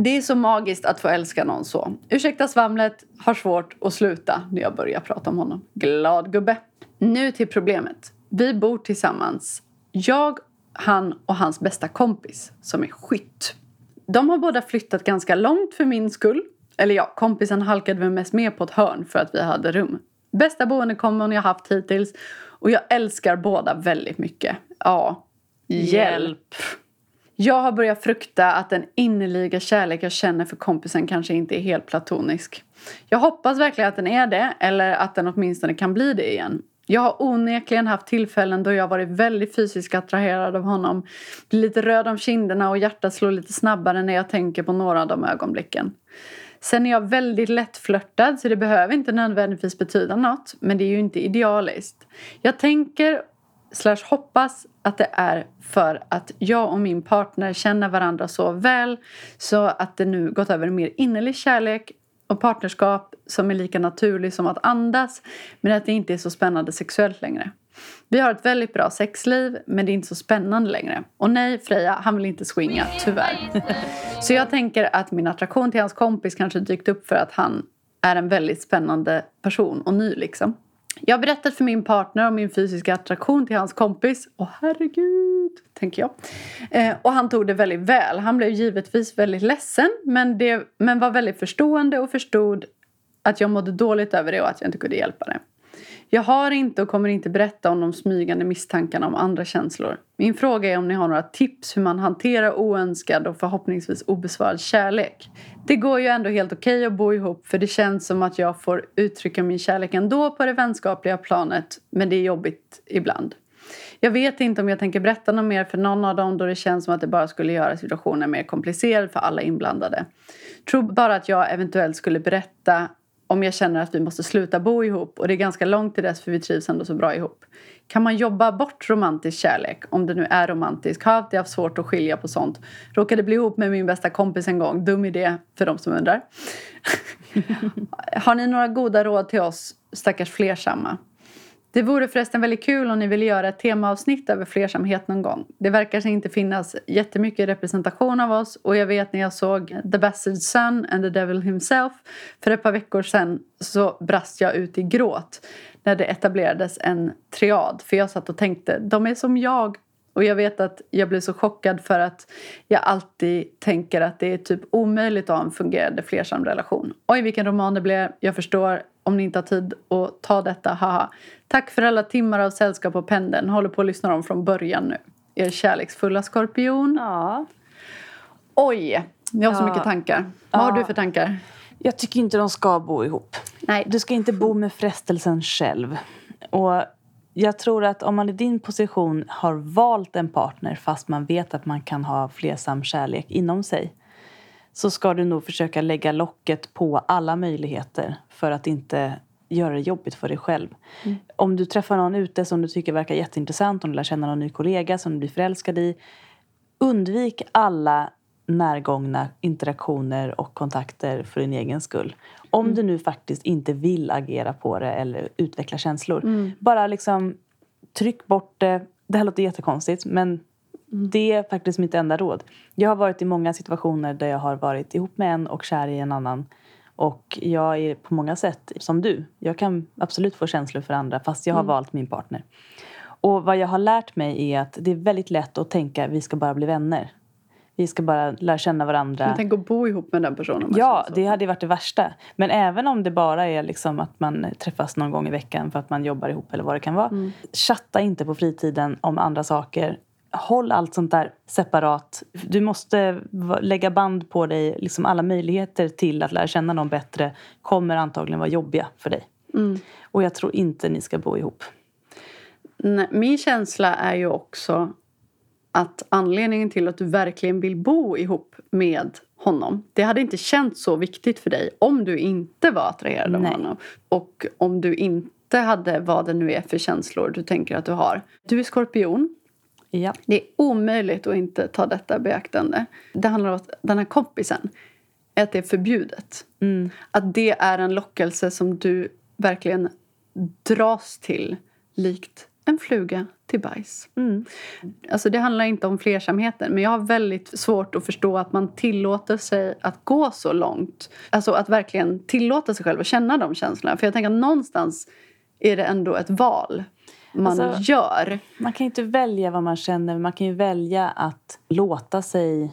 Det är så magiskt att få älska någon så. Ursäkta svamlet, har svårt att sluta när jag börjar prata om honom. Glad gubbe. Nu till problemet. Vi bor tillsammans. Jag, han och hans bästa kompis som är skytt. De har båda flyttat ganska långt för min skull. Eller ja, kompisen halkade väl mest med på ett hörn för att vi hade rum. Bästa boendekommun jag haft hittills. Och jag älskar båda väldigt mycket. Ja, hjälp. Jag har börjat frukta att den innerliga kärlek jag känner för kompisen kanske inte är helt platonisk. Jag hoppas verkligen att den är det, eller att den åtminstone kan bli det igen. Jag har onekligen haft tillfällen då jag varit väldigt fysiskt attraherad av honom. Blir lite röd om kinderna och hjärtat slår lite snabbare när jag tänker på några av de ögonblicken. Sen är jag väldigt lättflörtad så det behöver inte nödvändigtvis betyda något, men det är ju inte idealiskt. Jag tänker... hoppas att det är för att jag och min partner känner varandra så väl så att det nu gått över mer innerlig kärlek och partnerskap som är lika naturlig som att andas, men att det inte är så spännande sexuellt längre. Vi har ett väldigt bra sexliv, men det är inte så spännande längre. Och nej, Freja, han vill inte swinga, tyvärr. Så jag tänker att min attraktion till hans kompis kanske dykt upp för att han är en väldigt spännande person och ny liksom. Jag har berättat för min partner om min fysiska attraktion till hans kompis. Åh herregud, tänker jag. Och han tog det väldigt väl. Han blev givetvis väldigt ledsen. Men var väldigt förstående och förstod att jag mådde dåligt över det och att jag inte kunde hjälpa det. Jag har inte och kommer inte berätta om de smygande misstankarna om andra känslor. Min fråga är om ni har några tips hur man hanterar oönskad och förhoppningsvis obesvarad kärlek. Det går ju ändå helt okej att bo ihop för det känns som att jag får uttrycka min kärlek ändå på det vänskapliga planet, men det är jobbigt ibland. Jag vet inte om jag tänker berätta något mer för någon av dem då det känns som att det bara skulle göra situationen mer komplicerad för alla inblandade. Tror bara att jag eventuellt skulle berätta om jag känner att vi måste sluta bo ihop. Och det är ganska långt till dess för vi trivs ändå så bra ihop. Kan man jobba bort romantisk kärlek? Om det nu är romantisk. Har alltid haft svårt att skilja på sånt. Råkade bli ihop med min bästa kompis en gång. Dum idé för de som undrar. Har ni några goda råd till oss? Stackars flersamma. Det vore förresten väldigt kul om ni ville göra ett temaavsnitt över flersamhet någon gång. Det verkar sig inte finnas jättemycket representation av oss. Och jag vet när jag såg The Bastard's Son and the Devil Himself för ett par veckor sedan så brast jag ut i gråt när det etablerades en triad. För jag satt och tänkte, de är som jag. Och jag vet att jag blev så chockad för att jag alltid tänker att det är typ omöjligt att ha en fungerande flersam relation. Oj, vilken roman det blev. Jag förstår om ni inte har tid att ta detta. Haha. Tack för alla timmar av sällskap och pendeln. Håller på att lyssna om från början nu. Er kärleksfulla skorpion. Ja. Oj, jag har så mycket tankar. Vad har du för tankar? Jag tycker inte de ska bo ihop. Nej. Du ska inte bo med frestelsen själv. Och jag tror att om man i din position har valt en partner fast man vet att man kan ha flersam kärlek inom sig, så ska du nog försöka lägga locket på alla möjligheter för att inte göra det jobbigt för dig själv. Mm. Om du träffar någon ute som du tycker verkar jätteintressant, om du lär känna någon ny kollega som du blir förälskad i, undvik alla närgångna interaktioner och kontakter för din egen skull. Om du nu faktiskt inte vill agera på det eller utveckla känslor. Mm. Bara liksom tryck bort det. Det här låter jättekonstigt, men det är faktiskt mitt enda råd. Jag har varit i många situationer där jag har varit ihop med en och kär i en annan. Och jag är på många sätt som du. Jag kan absolut få känslor för andra fast jag har valt min partner. Och vad jag har lärt mig är att det är väldigt lätt att tänka att vi ska bara bli vänner. Vi ska bara lära känna varandra. Men tänk att bo ihop med den personen. Ja, det hade varit det värsta. Men även om det bara är liksom att man träffas någon gång i veckan för att man jobbar ihop eller vad det kan vara. Mm. Chatta inte på fritiden om andra saker. Håll allt sånt där separat. Du måste lägga band på dig. Liksom alla möjligheter till att lära känna någon bättre kommer antagligen vara jobbiga för dig. Mm. Och jag tror inte ni ska bo ihop. Nej, min känsla är ju också att anledningen till att du verkligen vill bo ihop med honom, det hade inte känts så viktigt för dig om du inte var attraherad av honom. Och om du inte hade vad det nu är för känslor du tänker att du har. Du är skorpion. Ja. Det är omöjligt att inte ta detta beaktande. Det handlar om att den här kompisen, att det är förbjudet. Mm. Att det är en lockelse som du verkligen dras till likt en fluga till bajs. Mm. Alltså det handlar inte om flersamheten. Men jag har väldigt svårt att förstå att man tillåter sig att gå så långt. Alltså att verkligen tillåta sig själv att känna de känslorna. För jag tänker att någonstans är det ändå ett val man gör. Man kan ju inte välja vad man känner. Men man kan ju välja att låta sig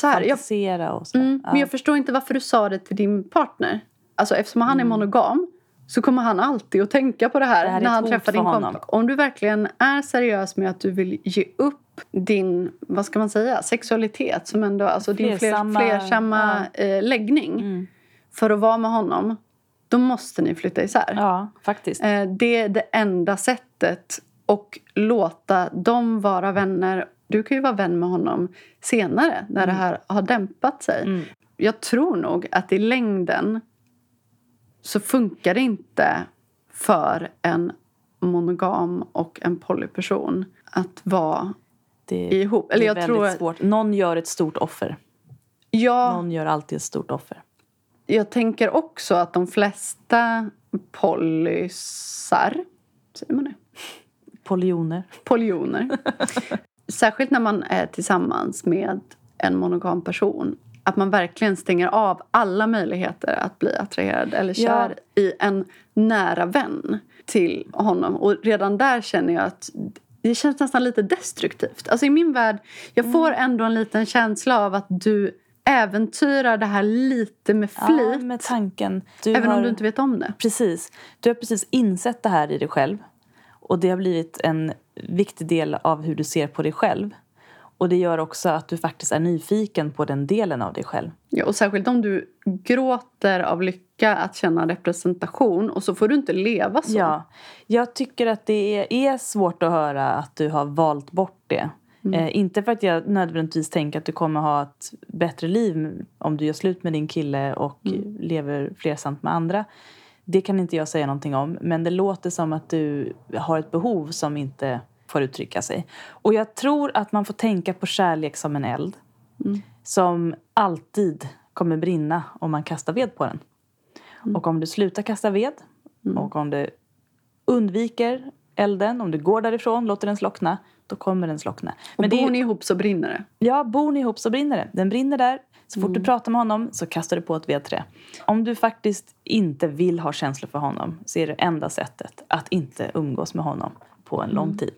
fantisera och så. Men jag förstår inte varför du sa det till din partner. Alltså eftersom han är monogam, så kommer han alltid att tänka på det här när han träffar din kompis. Om du verkligen är seriös med att du vill ge upp din, vad ska man säga, sexualitet som ändå, alltså din flersamma läggning för att vara med honom, då måste ni flytta isär. Ja, faktiskt. Det är det enda sättet, och låta dem vara vänner. Du kan ju vara vän med honom senare när det här har dämpat sig. Mm. Jag tror nog att i längden så funkar det inte för en monogam och en polyperson att vara ihop. Eller det är väldigt svårt. Någon gör ett stort offer. Ja, någon gör alltid ett stort offer. Jag tänker också att de flesta polysar, säger man det? Polyoner. Särskilt när man är tillsammans med en monogam person. Att man verkligen stänger av alla möjligheter att bli attraherad eller kär i en nära vän till honom. Och redan där känner jag att det känns nästan lite destruktivt. Alltså i min värld, jag får ändå en liten känsla av att du äventyrar det här lite med flit. Ja, med tanken. Även om du inte vet om det. Precis. Du har precis insett det här i dig själv. Och det har blivit en viktig del av hur du ser på dig själv. Och det gör också att du faktiskt är nyfiken på den delen av dig själv. Ja, och särskilt om du gråter av lycka att känna representation. Och så får du inte leva så. Ja, jag tycker att det är svårt att höra att du har valt bort det. Mm. Inte för att jag nödvändigtvis tänker att du kommer ha ett bättre liv om du gör slut med din kille och lever flersamt med andra. Det kan inte jag säga någonting om. Men det låter som att du har ett behov som inte får uttrycka sig. Och jag tror att man får tänka på kärlek som en eld. Mm. Som alltid kommer brinna om man kastar ved på den. Mm. Och om du slutar kasta ved. Och om du undviker elden, om du går därifrån, låter den slockna, då kommer den slockna. Men bor ni ihop så brinner det. Ja, bor ni ihop så brinner det. Den brinner där. Så fort du pratar med honom så kastar du på ett vedträ. Om du faktiskt inte vill ha känslor för honom så är det enda sättet att inte umgås med honom på en lång tid.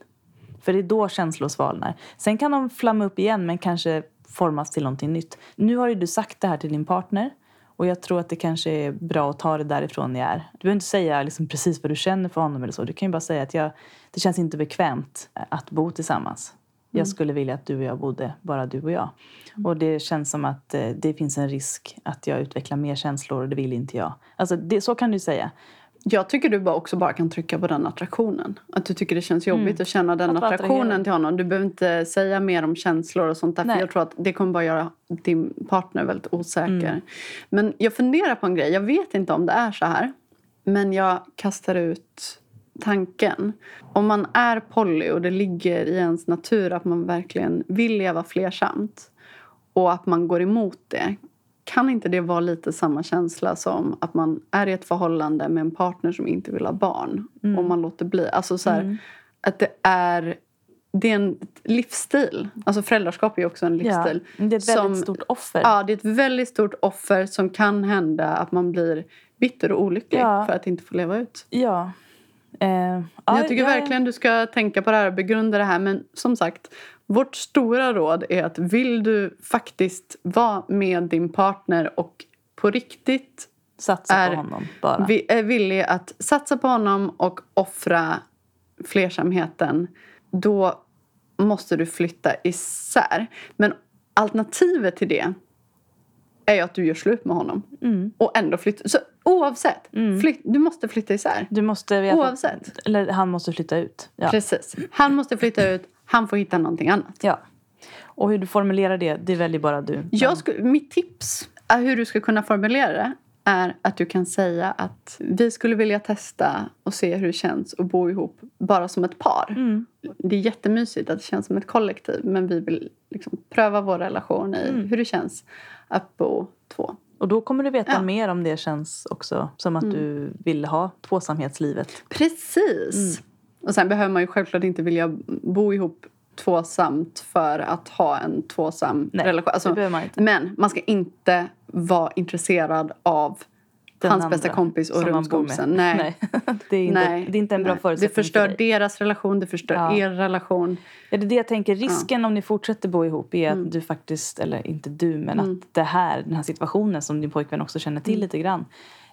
För det är då känslor svalnar. Sen kan de flamma upp igen men kanske formas till någonting nytt. Nu har ju du sagt det här till din partner. Och jag tror att det kanske är bra att ta det därifrån ni är. Du behöver inte säga liksom precis vad du känner för honom eller så. Du kan ju bara säga att det känns inte bekvämt att bo tillsammans. Jag skulle vilja att du och jag bodde, bara du och jag. Och det känns som att det finns en risk att jag utvecklar mer känslor och det vill inte jag. Alltså så kan du säga. Jag tycker du bara kan trycka på den attraktionen. Att du tycker det känns jobbigt att känna den att attraktionen till honom. Du behöver inte säga mer om känslor och sånt där. För jag tror att det kommer bara göra din partner väldigt osäker. Men jag funderar på en grej. Jag vet inte om det är så här. Men jag kastar ut tanken. Om man är poly och det ligger i ens natur att man verkligen vill leva flersamt. Och att man går emot det. Kan inte det vara lite samma känsla som att man är i ett förhållande med en partner som inte vill ha barn? Och man låter bli. Alltså så här, att det är en livsstil. Alltså föräldraskap är ju också en livsstil. Ja, det är ett väldigt stort offer. Ja, det är ett väldigt stort offer som kan hända att man blir bitter och olycklig för att inte få leva ut. Ja. Jag tycker verkligen du ska tänka på det här och begrunda det här. Men som sagt, vårt stora råd är att vill du faktiskt vara med din partner och på riktigt satsa på honom bara. Vi är villiga att satsa på honom och offra flersamheten, då måste du flytta isär. Men alternativet till det är att du gör slut med honom. Och ändå flyttar. Så oavsett. Du måste flytta isär. Du måste, oavsett. Eller han måste flytta ut. Ja. Precis. Han måste flytta ut. Han får hitta någonting annat. Ja. Och hur du formulerar det väljer bara du. Mitt tips är hur du ska kunna formulera det. Är att du kan säga att vi skulle vilja testa och se hur det känns att bo ihop bara som ett par. Det är jättemysigt att det känns som ett kollektiv, men vi vill liksom pröva vår relation i hur det känns att bo två. Och då kommer du veta mer om det känns också som att du vill ha tvåsamhetslivet. Precis. Och sen behöver man ju självklart inte vilja bo ihop tvåsamt för att ha en tvåsam relation. Alltså, men man ska inte vara intresserad av hans bästa kompis och rumskompisen. Nej. Det är inte en bra förutsättning. Det förstör deras relation, det förstör er relation. Är det jag tänker, risken om ni fortsätter bo ihop är att du faktiskt, eller inte du, men att den här situationen som din pojkvän också känner till lite grann,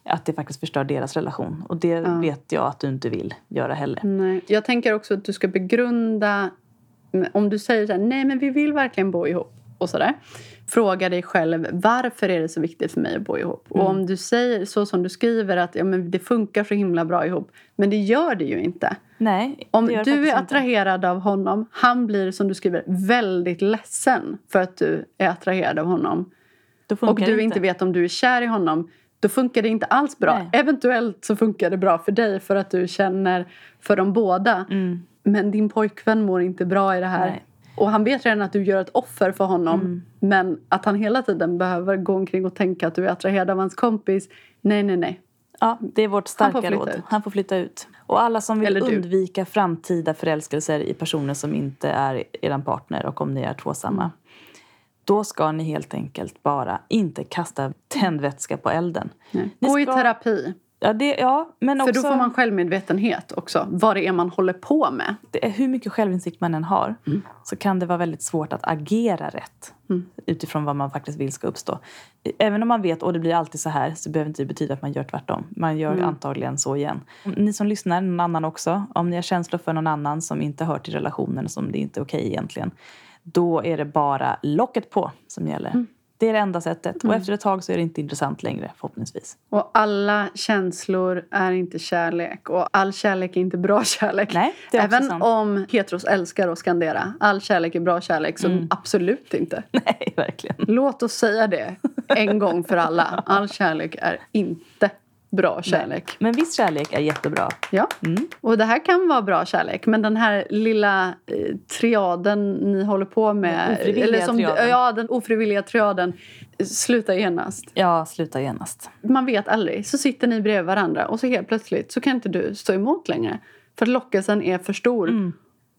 att det faktiskt förstör deras relation. Och det vet jag att du inte vill göra heller. Nej. Jag tänker också att du ska begrunda. Om du säger så här, nej men vi vill verkligen bo ihop och sådär. Fråga dig själv, varför är det så viktigt för mig att bo ihop? Och om du säger så som du skriver att ja, men det funkar så himla bra ihop. Men det gör det ju inte. Nej, om du är attraherad av honom, han blir som du skriver väldigt ledsen för att du är attraherad av honom. Och du inte vet om du är kär i honom. Då funkar det inte alls bra. Nej. Eventuellt så funkar det bra för dig för att du känner för dem båda. Men din pojkvän mår inte bra i det här. Nej. Och han vet redan att du gör ett offer för honom. Men att han hela tiden behöver gå omkring och tänka att du är attraherad av hans kompis. Nej. Ja, det är vårt starka råd. Han får flytta ut. Och alla som vill undvika framtida förälskelser i personer som inte är eran partner och om ni är tvåsamma. Då ska ni helt enkelt bara inte kasta tändvätska på elden. Gå i terapi. Men också, för då får man självmedvetenhet också. Vad det är man håller på med. Det är hur mycket självinsikt man än har så kan det vara väldigt svårt att agera rätt utifrån vad man faktiskt vill ska uppstå. Även om man vet att det blir alltid så här, så behöver inte det betyda att man gör tvärtom. Man gör antagligen så igen. Ni som lyssnar, någon annan också. Om ni har känslor för någon annan som inte hör till relationen och som det inte är okej egentligen. Då är det bara locket på som gäller. Det är det enda sättet. Och efter ett tag så är det inte intressant längre, förhoppningsvis. Och alla känslor är inte kärlek. Och all kärlek är inte bra kärlek. Nej, det är även sant. Om heteros älskar och skandera. All kärlek är bra kärlek, så absolut inte. Nej, verkligen. Låt oss säga det en gång för alla. All kärlek är inte bra kärlek. Nej. Men viss kärlek är jättebra. Ja, och det här kan vara bra kärlek. Men den här lilla triaden ni håller på med. Den ofrivilliga triaden. Sluta genast. Ja, sluta genast. Man vet aldrig. Så sitter ni bredvid varandra. Och så helt plötsligt så kan inte du stå emot längre. För att lockelsen är för stor. Mm.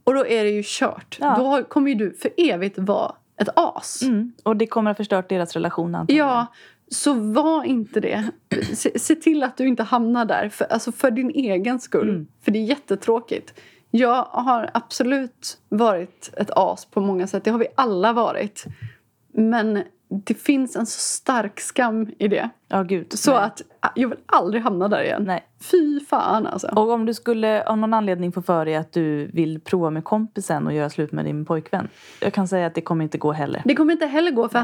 Och då är det ju kört. Ja. Då kommer ju du för evigt vara ett as. Mm. Och det kommer att förstöra deras relation antagligen. Ja, så var inte det. Se till att du inte hamnar där. För din egen skull. Mm. För det är jättetråkigt. Jag har absolut varit ett as på många sätt. Det har vi alla varit. Men det finns en så stark skam i det. Ja, gud. Så nej. Att jag vill aldrig hamna där igen. Nej. Fy fan alltså. Och om du skulle av någon anledning få för dig att du vill prova med kompisen och göra slut med din pojkvän. Jag kan säga att det kommer inte gå heller. Det kommer inte heller gå för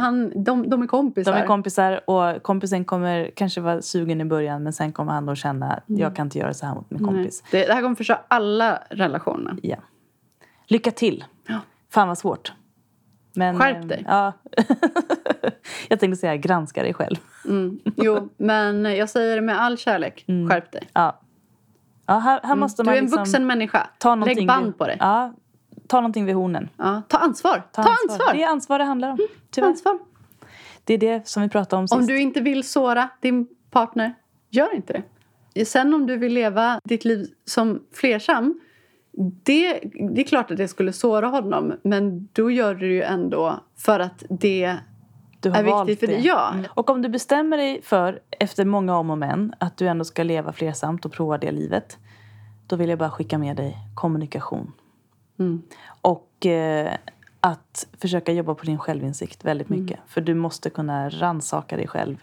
de är kompisar. De är kompisar och kompisen kommer kanske vara sugen i början. Men sen kommer han då känna att jag kan inte göra så här mot min kompis. Det här kommer förstöra alla relationer. Ja. Lycka till. Ja. Fan vad svårt. Men, skärp dig. Ja. Jag tänkte säga granska dig själv. Jo, men jag säger det med all kärlek. Skärp dig. Ja. Ja, här måste man du är en liksom vuxen människa. Lägg band på dig. Ja, ta någonting vid hornen. Ja, ta ansvar. Ta ansvar. Det är ansvar det handlar om. Ta ansvar. Det är det som vi pratade om sist. Om du inte vill såra din partner, gör inte det. Sen om du vill leva ditt liv som flersam, det är klart att det skulle såra honom. Men då gör du ju ändå för att det du har är viktigt för dig. Ja. Och om du bestämmer dig för, efter många om och men, att du ändå ska leva flersamt och prova det livet. Då vill jag bara skicka med dig kommunikation. Och att försöka jobba på din självinsikt väldigt mycket. För du måste kunna ransaka dig själv.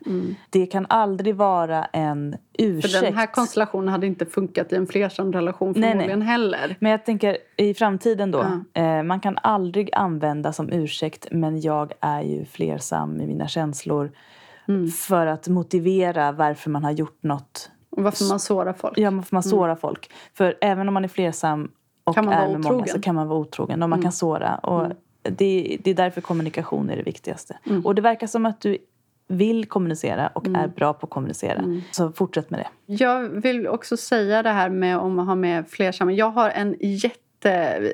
Det kan aldrig vara en ursäkt. För den här konstellationen hade inte funkat i en flersam relation förmodligen heller. Men jag tänker i framtiden då. Man kan aldrig använda som ursäkt. Men jag är ju flersam i mina känslor. För att motivera varför man har gjort något. Och varför man sårar folk. Ja, varför man sårar folk. För även om man är flersam och kan man vara otrogen. Många, så kan man vara otrogen. Och man kan såra. Och det är därför kommunikation är det viktigaste. Och det verkar som att du vill kommunicera och är bra på att kommunicera. Så fortsätt med det. Jag vill också säga det här med om att ha med flersamma. Jag har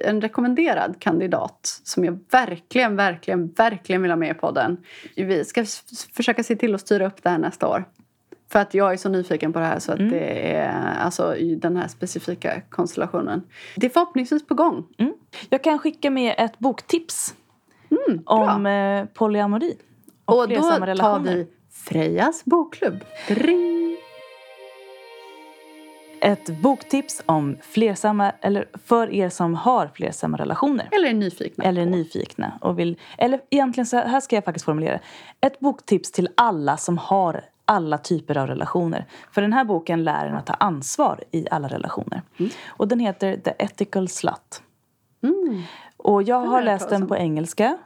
en rekommenderad kandidat som jag verkligen, verkligen, verkligen vill ha med i podden. Vi ska försöka se till att styra upp det här nästa år. För att jag är så nyfiken på det här så att det är alltså den här specifika konstellationen. Det är förhoppningsvis på gång. Jag kan skicka med ett boktips om polyamori. Och då tar vi Frejas bokklubb. Ring. Ett boktips om flersamma, eller för er som har flersamma relationer. Eller är nyfikna. Och vill, eller egentligen så här ska jag faktiskt formulera. Ett boktips till alla som har alla typer av relationer. För den här boken lär en att ta ansvar i alla relationer. Och den heter The Ethical Slut. Och jag har läst den på engelska.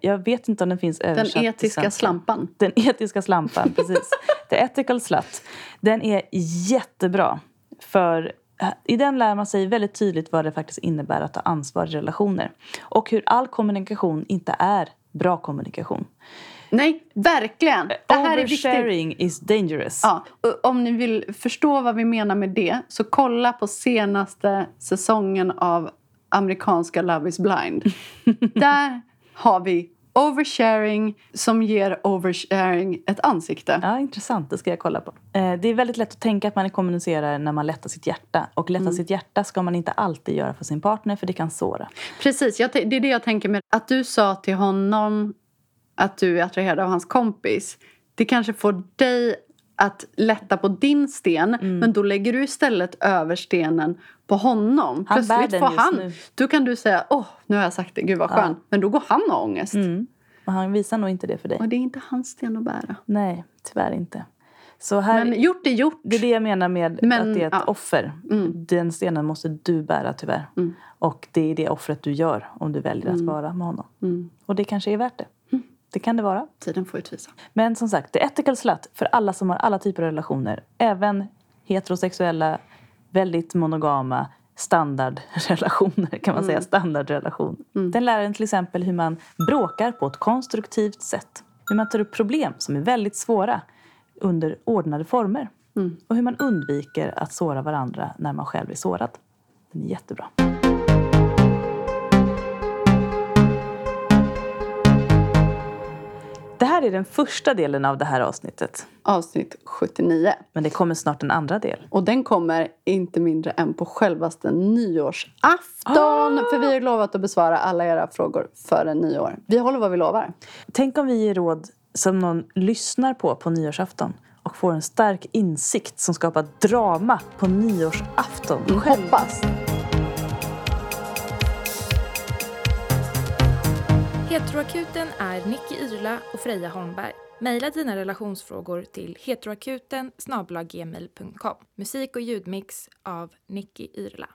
Jag vet inte om den finns översatt. Den etiska slampan. Den etiska slampan, precis. The Ethical Slut. Den är jättebra. För i den lär man sig väldigt tydligt vad det faktiskt innebär att ta ansvar i relationer. Och hur all kommunikation inte är bra kommunikation. Nej, verkligen. Det här är viktigt. Oversharing is dangerous. Ja, och om ni vill förstå vad vi menar med det så kolla på senaste säsongen av amerikanska Love is Blind. Där har vi oversharing som ger oversharing ett ansikte. Ja, intressant. Det ska jag kolla på. Det är väldigt lätt att tänka att man kommunicerar när man lättar sitt hjärta. Och lätta sitt hjärta ska man inte alltid göra för sin partner för det kan såra. Precis, det är det jag tänker med. Att du sa till honom att du är attraherad av hans kompis. Det kanske får dig att lätta på din sten. Men då lägger du istället över stenen på honom. Han plötsligt bär den får han. Nu. Då kan du säga, nu har jag sagt det. Gud vad skönt. Men då går han av ångest. Och han visar nog inte det för dig. Och det är inte hans sten att bära. Nej, tyvärr inte. Så här, men gjort är gjort. Det är det jag menar med att det är ett offer. Den stenen måste du bära tyvärr. Och det är det offret du gör om du väljer att vara med honom. Och det kanske är värt det. Det kan det vara. Tiden får utvisa. Men som sagt, det är ethical slut för alla som har alla typer av relationer. Även heterosexuella, väldigt monogama standardrelationer kan man säga. Standardrelation. Den lär en till exempel hur man bråkar på ett konstruktivt sätt. Hur man tar upp problem som är väldigt svåra under ordnade former. Mm. Och hur man undviker att såra varandra när man själv är sårad. Den är jättebra. Det här är den första delen av det här avsnittet. Avsnitt 79. Men det kommer snart en andra del. Och den kommer inte mindre än på självaste nyårsafton. För vi har lovat att besvara alla era frågor före nyår. Vi håller vad vi lovar. Tänk om vi ger råd som någon lyssnar på nyårsafton. Och får en stark insikt som skapar drama på nyårsafton. Hoppas. Heteroakuten är Nicky Irla och Freja Holmberg. Maila dina relationsfrågor till heteroakuten@gmail.com. Musik och ljudmix av Nicky Irla.